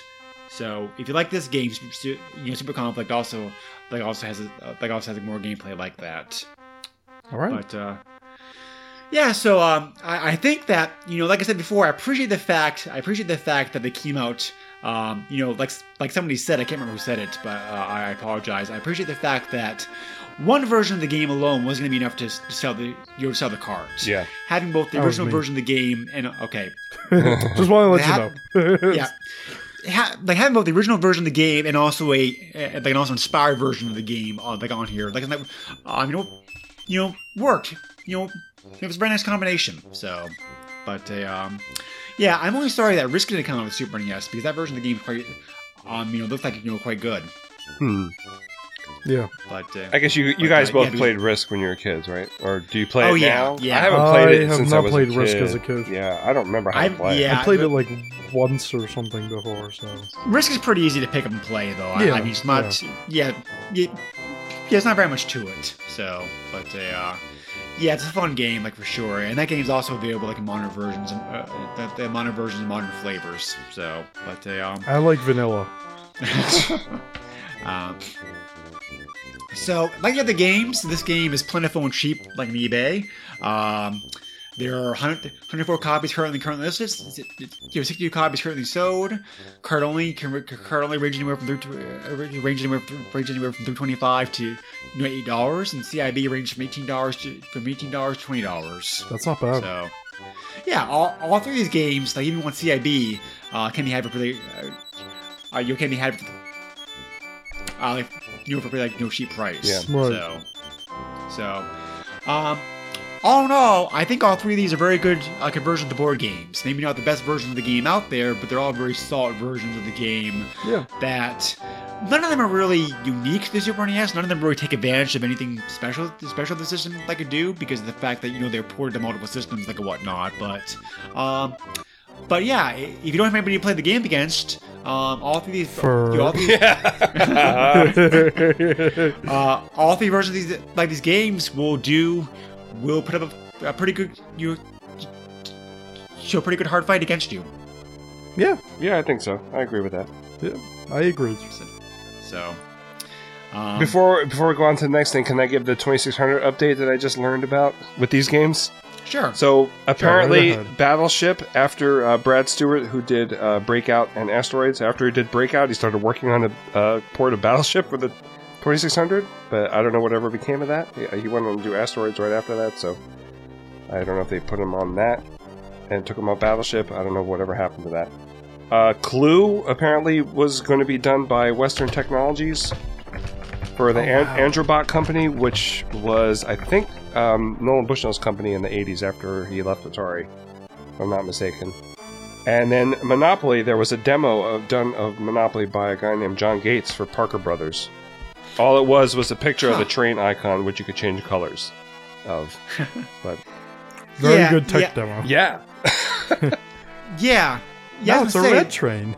So if you like this game, you know, Super Conflict also has more gameplay like that. All right. But yeah, so I think that, you know, like I said before, I appreciate the fact that they came out. You know, like somebody said, I can't remember who said it, but I apologize. I appreciate the fact that one version of the game alone wasn't going to be enough to sell the cards. Yeah, having both the original version of the game and just want to let you know. Yeah, like having both the original version of the game and also an inspired version of the game on here, worked. It was a very nice combination. So, but yeah, I'm only sorry that Risk didn't come out with Super NES, because that version of the game quite, looks like quite good. Hmm. Yeah. But I guess you guys both played Risk when you were kids, right? Or do you play it now? Yeah. I haven't played it since I was a kid. I have not played Risk as a kid. Yeah, I don't remember how to play it. Yeah, I played it like once or something before. So Risk is pretty easy to pick up and play, though. Yeah, I mean, it's not. Yeah, it's not very much to it. So, but yeah, it's a fun game, like, for sure, and that game's also available like in modern versions, and modern flavors. So, but I like vanilla. So, like the other games, this game is plentiful and cheap, like on eBay. There are 104 copies currently listed. 62 copies currently sold. Card only range anywhere from $325 to $8, and CIB range from $18 to $20. That's not bad. So, yeah, all three of these games, like even one CIB, can be had for cheap price. Yeah. So. All in all, I think all three of these are very good conversions to board games. Maybe not the best version of the game out there, but they're all very solid versions of the game. Yeah. That none of them are really unique to the Super NES. None of them really take advantage of anything special the system like it do, because of the fact that, you know, they're ported to multiple systems like whatnot. But yeah, if you don't have anybody to play the game against, all three versions of these games will put up a pretty good hard fight against you. Yeah, I think so. I agree with that. Yeah, I agree. So, before we go on to the next thing, can I give the 2600 update that I just learned about with these games? Sure. So apparently, Battleship, after Brad Stewart, who did Breakout and Asteroids, after he did Breakout, he started working on a port of Battleship for the 2600, but I don't know whatever became of that. He went on to do Asteroids right after that, so I don't know if they put him on that and took him on Battleship. I don't know whatever happened to that. Clue apparently was going to be done by Western Technologies for the Androbot company, which was, I think, Nolan Bushnell's company in the 80s after he left Atari, if I'm not mistaken. And then Monopoly, there was a demo done of Monopoly by a guy named John Gates for Parker Brothers. All it was a picture of a train icon, which you could change colors of. But very good tech demo. Yeah. Yeah. No, it's a red train.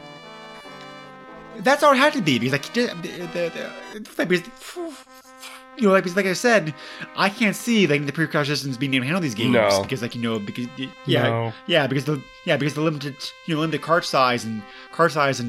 That's all it had to be, because like I said, I can't see like the pre-crowd systems being able to handle these games because the limited card size and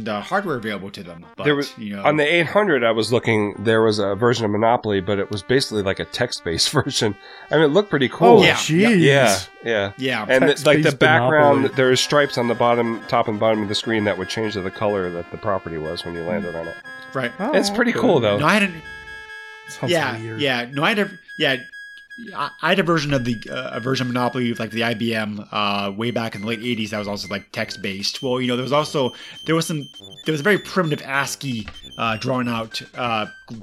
hardware available to them. But there was, on the 800 I was looking, there was a version of Monopoly, but it was basically like a text-based version. I mean, it looked pretty cool. Oh, jeez. Yeah. And the background, Monopoly. There was stripes on the top and bottom of the screen that would change to the color that the property was when you landed on it. Right. Oh, it's pretty cool though. No, I didn't. Sounds weird. Yeah, no, I had to, yeah, I had a version of Monopoly with like the IBM way back in the late 80s that was also like text-based. Well, you know, there was a very primitive ASCII drawn out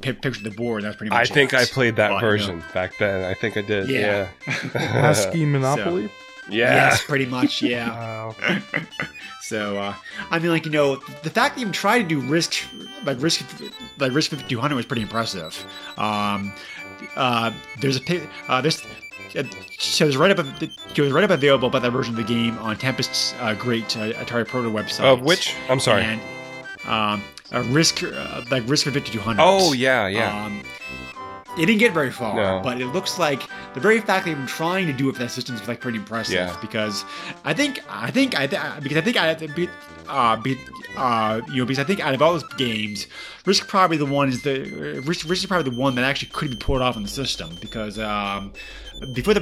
picture of the board. That was pretty much I played that version back then. I think I did. Yeah. ASCII Monopoly? So. Yeah. Yes, pretty much, yeah. Wow. So, I mean, like, you know, the fact that you tried to do Risk 5200 was pretty impressive. There's a write-up available about that version of the game on Tempest's great Atari Proto website. Which? I'm sorry. And, Risk 5200. Oh, yeah. It didn't get very far, but it looks like the very fact that they've been trying to do it for that system is like pretty impressive. Yeah. Because I think out of all those games, Risk is probably the one that actually could be pulled off on the system because apparently before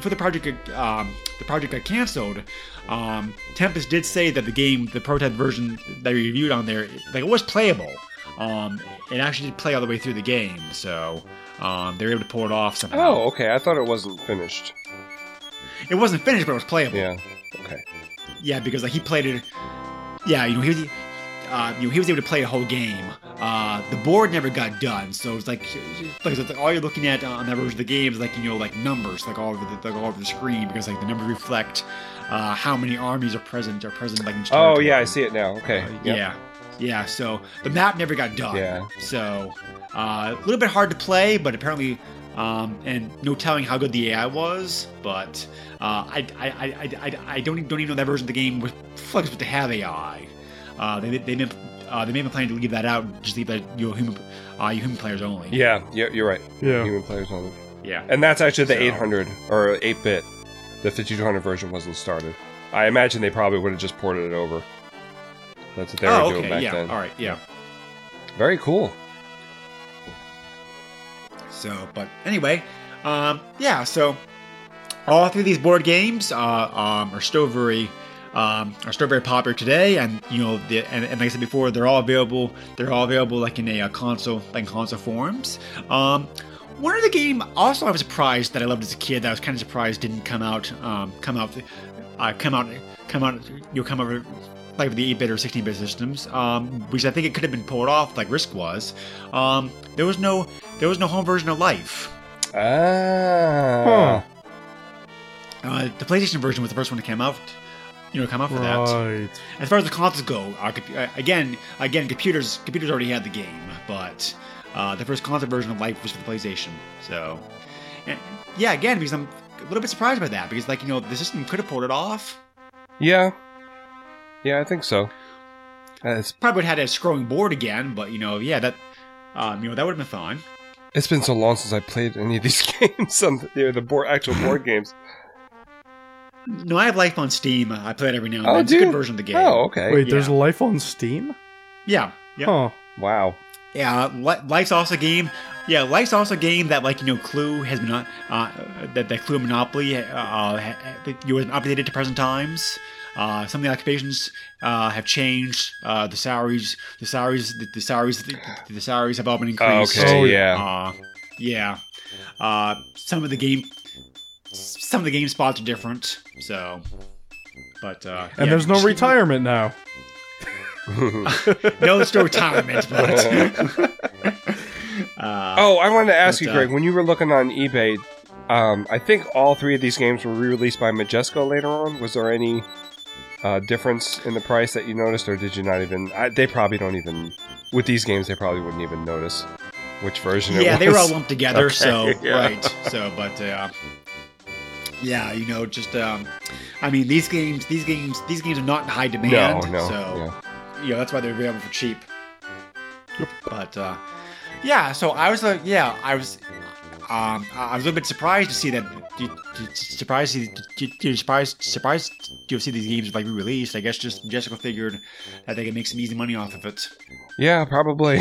the project got canceled. Tempest did say that the prototype version that we reviewed on there, like, it was playable. It actually did play all the way through the game, so they were able to pull it off somehow. Oh, okay. I thought it wasn't finished. It wasn't finished, but it was playable. Yeah. Okay. Yeah, because like he played it. Yeah, you know, he was able to play a whole game. The board never got done, so it's like all you're looking at on that version of the game is like, you know, like numbers all over the screen, because like the numbers reflect how many armies are present like in each territory. Oh yeah, I see it now. Okay. Yep. Yeah. Yeah, so the map never got done. Yeah. So a little bit hard to play, but apparently, and no telling how good the AI was. But I don't even know that version of the game was supposed to have AI. They may be planning to leave that out, and just leave that human players only. Yeah, you're right. Yeah, human players only. Yeah, and that's actually the 800 or 8-bit. The 5200 version wasn't started. I imagine they probably would have just ported it over. That's what they were doing back then. All right, yeah. Very cool. So, but anyway, so all three of these board games are still very popular today, and you know, and like I said before, they're all available like in a console forums. One other game also I was surprised that I loved as a kid that I was kind of surprised didn't come out like with the 8-bit or 16-bit systems, which I think it could have been pulled off, like Risk was. There was no home version of Life. The PlayStation version was the first one that came out for that. As far as the consoles go, again, computers already had the game, but the first console version of Life was for the PlayStation. So, and, yeah, again, because I'm a little bit surprised by that, because like, you know, the system could have pulled it off. Yeah. Yeah, I think so. It's probably had a scrolling board again, but you know, yeah, that that would have been fine. It's been so long since I played any of these games, actual board games. No, I have Life on Steam. I play it every now and then. It's a good version of the game. Oh, okay. Wait, there's Life on Steam? Yeah. Yep. Oh, wow. Yeah, Life's also a game. Yeah, Life's also a game that, like, you know, Clue has been that Clue and Monopoly was updated to present times. Some of the occupations have changed. The salaries have all been increased. Oh, okay. Some of the game spots are different. So, but there's no retirement now. No, there's no retirement. But I wanted to ask you, Greg, when you were looking on eBay, I think all three of these games were re-released by Majesco later on. Was there any difference in the price that you noticed, or did you not even? They probably don't even. With these games, they probably wouldn't even notice which version it was. Yeah, they were all lumped together, okay, so yeah. Right. So, but yeah, you know, just I mean, these games are not in high demand. No, so yeah. You know, that's why they're available for cheap. Yep. But yeah, so I was like, yeah, I was a little bit surprised to see that. Surprised to see these games like re-released. I guess just Jessica figured that they could make some easy money off of it. Yeah, probably.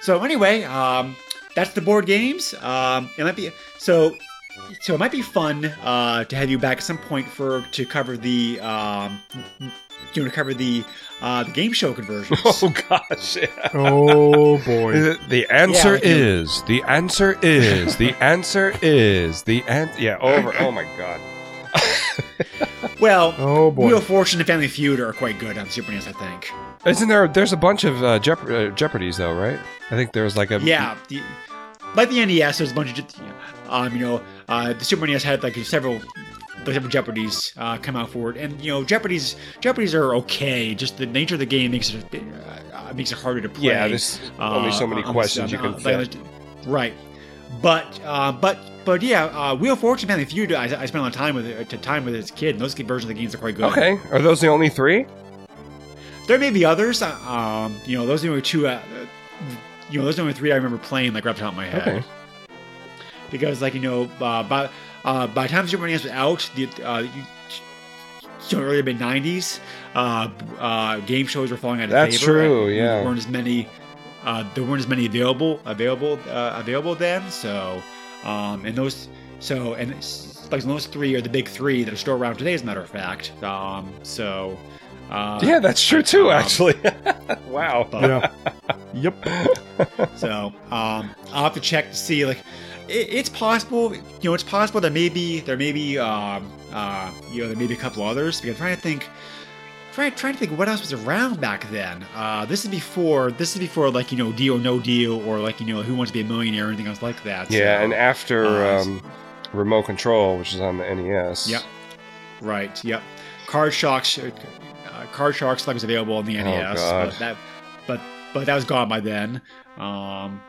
So anyway, that's the board games. It might be so. So it might be fun to have you back at some point to cover the game show conversions. Oh gosh! Yeah. Oh boy! The answer is. Yeah, over. Oh my god. Well, Wheel of Fortune and Family Feud are quite good on Super NES, I think. Isn't there? There's a bunch of Jeopardies, though, right? I think there was like a like the NES. There's a bunch of the Super NES had like several Jeopardies come out for it, and Jeopardies are okay. Just the nature of the game makes it harder to play. Yeah, there's only so many questions you can fit. Right, but Wheel of Fortune, Family Feud. I spent a lot of time with it as a kid, and those versions of the games are quite good. Okay, are those the only three? There may be others. Those are the only two. Those are the only three I remember playing, like, right off the top of my head. Okay. Because, by the time Super NES was out, it really been 90s. Game shows were falling out of favor. That's true. Yeah. There weren't as many available then. So, those three are the big three that are still around today, as a matter of fact. Yeah, that's true too. Actually, wow. But, yep. So I'll have to check to see. Like, it's possible. It's possible that there may be a couple others. Because I'm trying to think what else was around back then. This is before Deal or No Deal, or Who Wants to Be a Millionaire, or anything else like that. Yeah, so, and after Remote Control, which is on the NES. Yep. Right. Yep. Card Sharks was available on the NES, but that was gone by then. I'm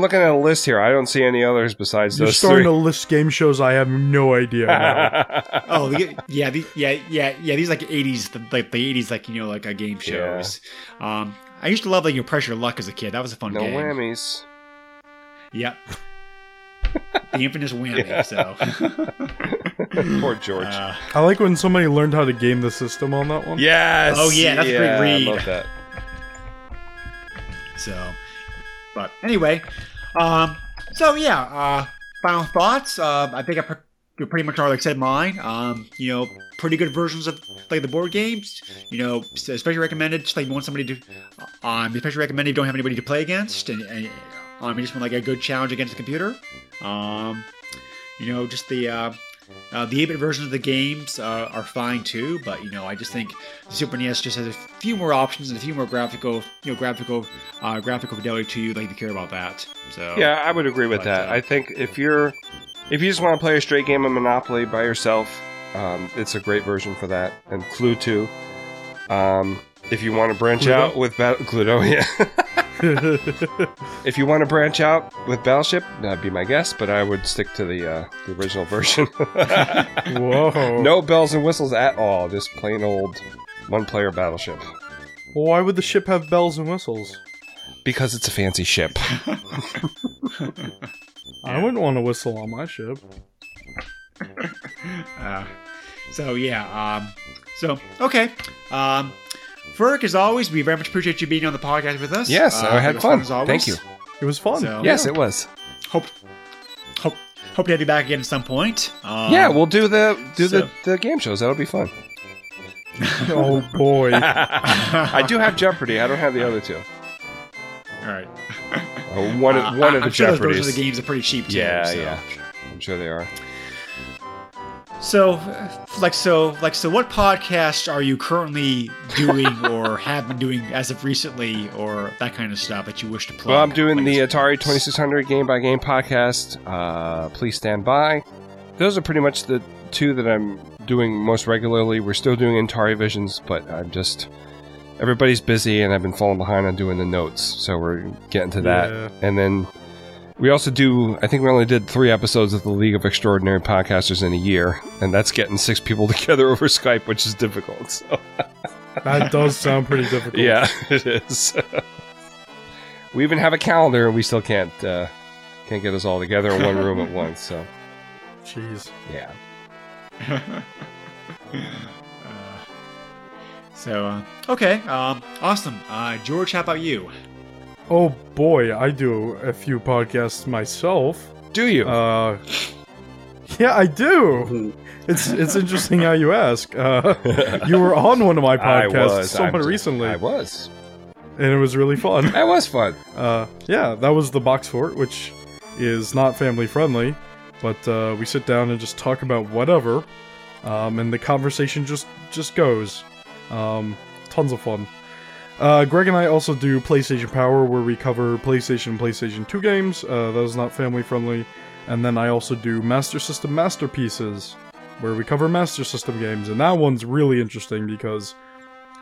looking at a list here. I don't see any others besides those three. You're starting to list game shows. I have no idea. These '80s game shows. Yeah. I used to love Pressure Luck as a kid. That was a fun game. No whammies. Yep. The infamous whammy. Yeah. So. Poor George. I like when somebody learned how to game the system on that one. Yes. Oh yeah, that's a great read. I love that. So, but anyway, final thoughts. I think I pretty much already said mine. Pretty good versions of the board games. Especially recommended. Just you want somebody to. Especially recommended if you don't have anybody to play against, and you just want a good challenge against the computer. The 8-bit versions of the games are fine too, but I just think the Super NES just has a few more options and a few more graphical fidelity to you. Like to care about that. So yeah, I would agree with that. I think if you just want to play a straight game of Monopoly by yourself, it's a great version for that, and Clue too. If you want to branch out with Cluedo, yeah. If you want to branch out with Battleship, that'd be my guess, but I would stick to the original version. Whoa! No bells and whistles at all. Just plain old one-player Battleship. Well, why would the ship have bells and whistles? Because it's a fancy ship. I wouldn't want to whistle on my ship. Okay. Ferg, as always, we very much appreciate you being on the podcast with us. Yes, I had fun. As always. Thank you. It was fun. So, yes, it was. Hope to have you back again at some point. We'll do the game shows. That'll be fun. Oh boy! I do have Jeopardy. I don't have the other two. All right. One of the Jeopardies. Those versions of the games are pretty cheap too. Yeah, yeah. I'm sure they are. So, what podcasts are you currently doing or have been doing as of recently, or that kind of stuff that you wish to plug? Well, I'm doing the Atari 5200 Game by Game podcast. Please stand by. Those are pretty much the two that I'm doing most regularly. We're still doing Atari Visions, but everybody's busy, and I've been falling behind on doing the notes. So we're getting to that, and then. We also I think we only did 3 episodes of the League of Extraordinary Podcasters in a year, and that's getting 6 people together over Skype, which is difficult. So. That does sound pretty difficult. Yeah, it is. We even have a calendar, and we still can't get us all together in one room at once. So, jeez. Yeah. Okay, awesome. George, how about you? Oh boy, I do a few podcasts myself. Do you? Yeah, I do. It's interesting how you ask. You were on one of my podcasts recently. I was. And it was really fun. That was fun. Yeah, that was the Box Fort, which is not family friendly, but we sit down and just talk about whatever, and the conversation just goes. Tons of fun. Greg and I also do PlayStation Power, where we cover PlayStation and PlayStation 2 games. That is not family friendly. And then I also do Master System Masterpieces, where we cover Master System games. And that one's really interesting because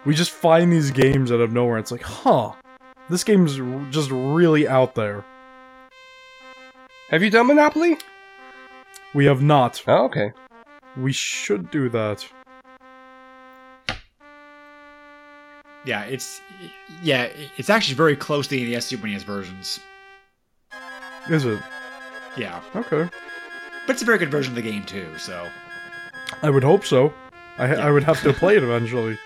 we just find these games out of nowhere. It's like, huh, this game's just really out there. Have you done Monopoly? We have not. Oh, okay. We should do that. Yeah, it's actually very close to the NES, Super NES versions. Is it? Yeah. Okay. But it's a very good version of the game too, so. I would hope so. I would have to play it eventually.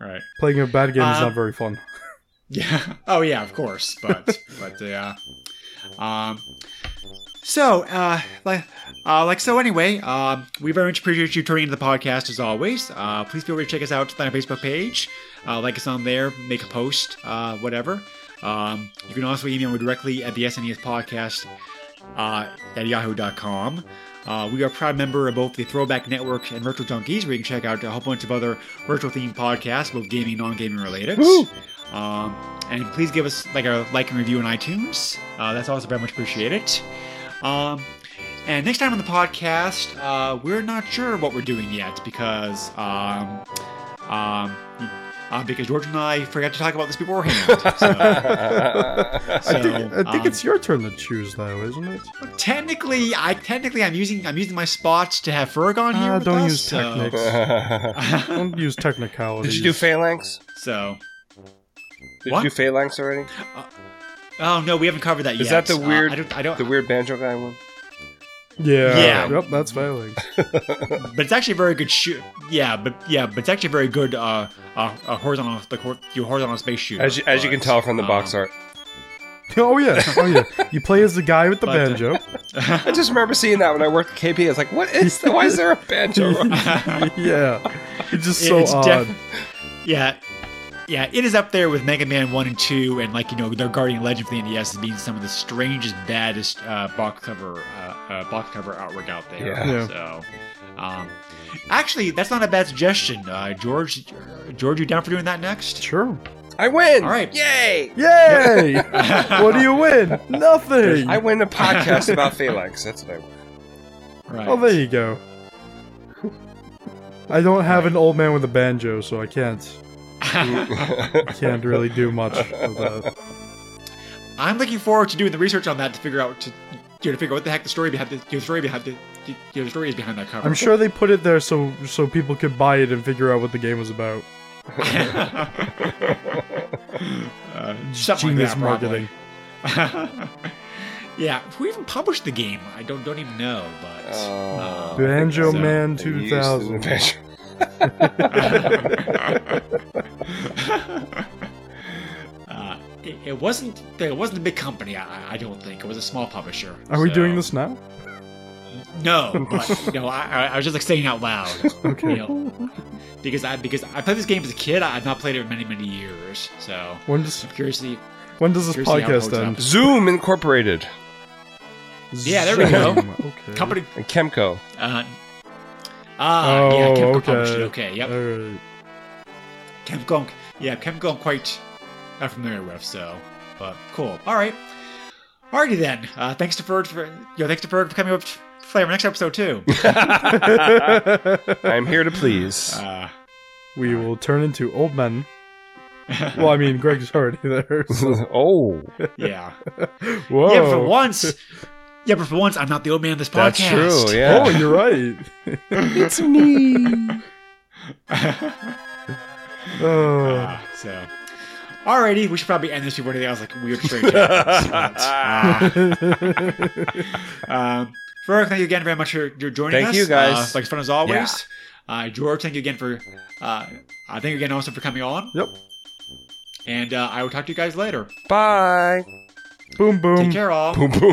Right. Playing a bad game is not very fun. Yeah. Oh yeah, of course. But yeah. So anyway, we very much appreciate you tuning into the podcast as always. Please feel free to check us out on our Facebook page. Like us on there, make a post, whatever. You can also email me directly at the SNES podcast at yahoo.com. We are a proud member of both the Throwback Network and Retro Junkies, where you can check out a whole bunch of other retro-themed podcasts, both gaming and non-gaming related. And please give us a and review on iTunes. That's also very much appreciated. And next time on the podcast, we're not sure what we're doing yet because George and I forgot to talk about this beforehand. So. I think it's your turn to choose, though, isn't it? Technically, I'm using my spots to have Ferg on here. Don't use technicalities. Did you do Phalanx? Did you do Phalanx already? Oh no, we haven't covered that yet. Is that the weird? I don't, the weird banjo guy one? Yeah. Yep, that's Phalanx. But it's actually a very good shoot. But it's actually very good. Horizontal space shooter. As you can tell from the box art. Oh yeah. You play as the guy with the banjo. I just remember seeing that when I worked at KP. I was like, what is? Why is there a banjo? Yeah, it's just it's odd. Yeah, it is up there with Mega Man 1 and 2 and, their Guardian Legend for the NES as being some of the strangest, baddest box cover artwork out there. Yeah. So, actually, that's not a bad suggestion. George, you down for doing that next? Sure. I win! All right. Yay! What do you win? Nothing! I win a podcast about Phalanx. That's what I win. Right. Oh, there you go. I don't have an old man with a banjo, so I can't... can't really do much of that. I'm looking forward to doing the research on that to figure out what the heck the story is behind that cover. I'm sure they put it there so people could buy it and figure out what the game was about. Genius marketing. Yeah, who even published the game? I don't even know. But Banjo Man 2000. It wasn't a big company. I don't think it was a small publisher. Are we doing this now? No, but I was just saying out loud. Okay. Because I played this game as a kid. I've not played it in many years. So when does this podcast end? Zoom Incorporated. Yeah, there we go. Okay. Company and Kemco. Kemco published it. Okay, yep. Right. Kemco, I'm quite not familiar with, but cool. Alrighty then. Thanks to Ferg for coming up for our next episode too. I'm here to please. We will turn into old men. Well, I mean, Greg's already there. So. Oh, yeah. Whoa. Yeah, but for once, I'm not the old man of this podcast. That's true, yeah. Oh, you're right. It's me. Alrighty, we should probably end this before anything else, weird strange Ferg, thank you again very much for joining us. Thank you, guys. It's fun as always. Yeah. George, thank you again also for coming on. Yep. And I will talk to you guys later. Bye. Boom, boom. Take care, all. Boom, boom.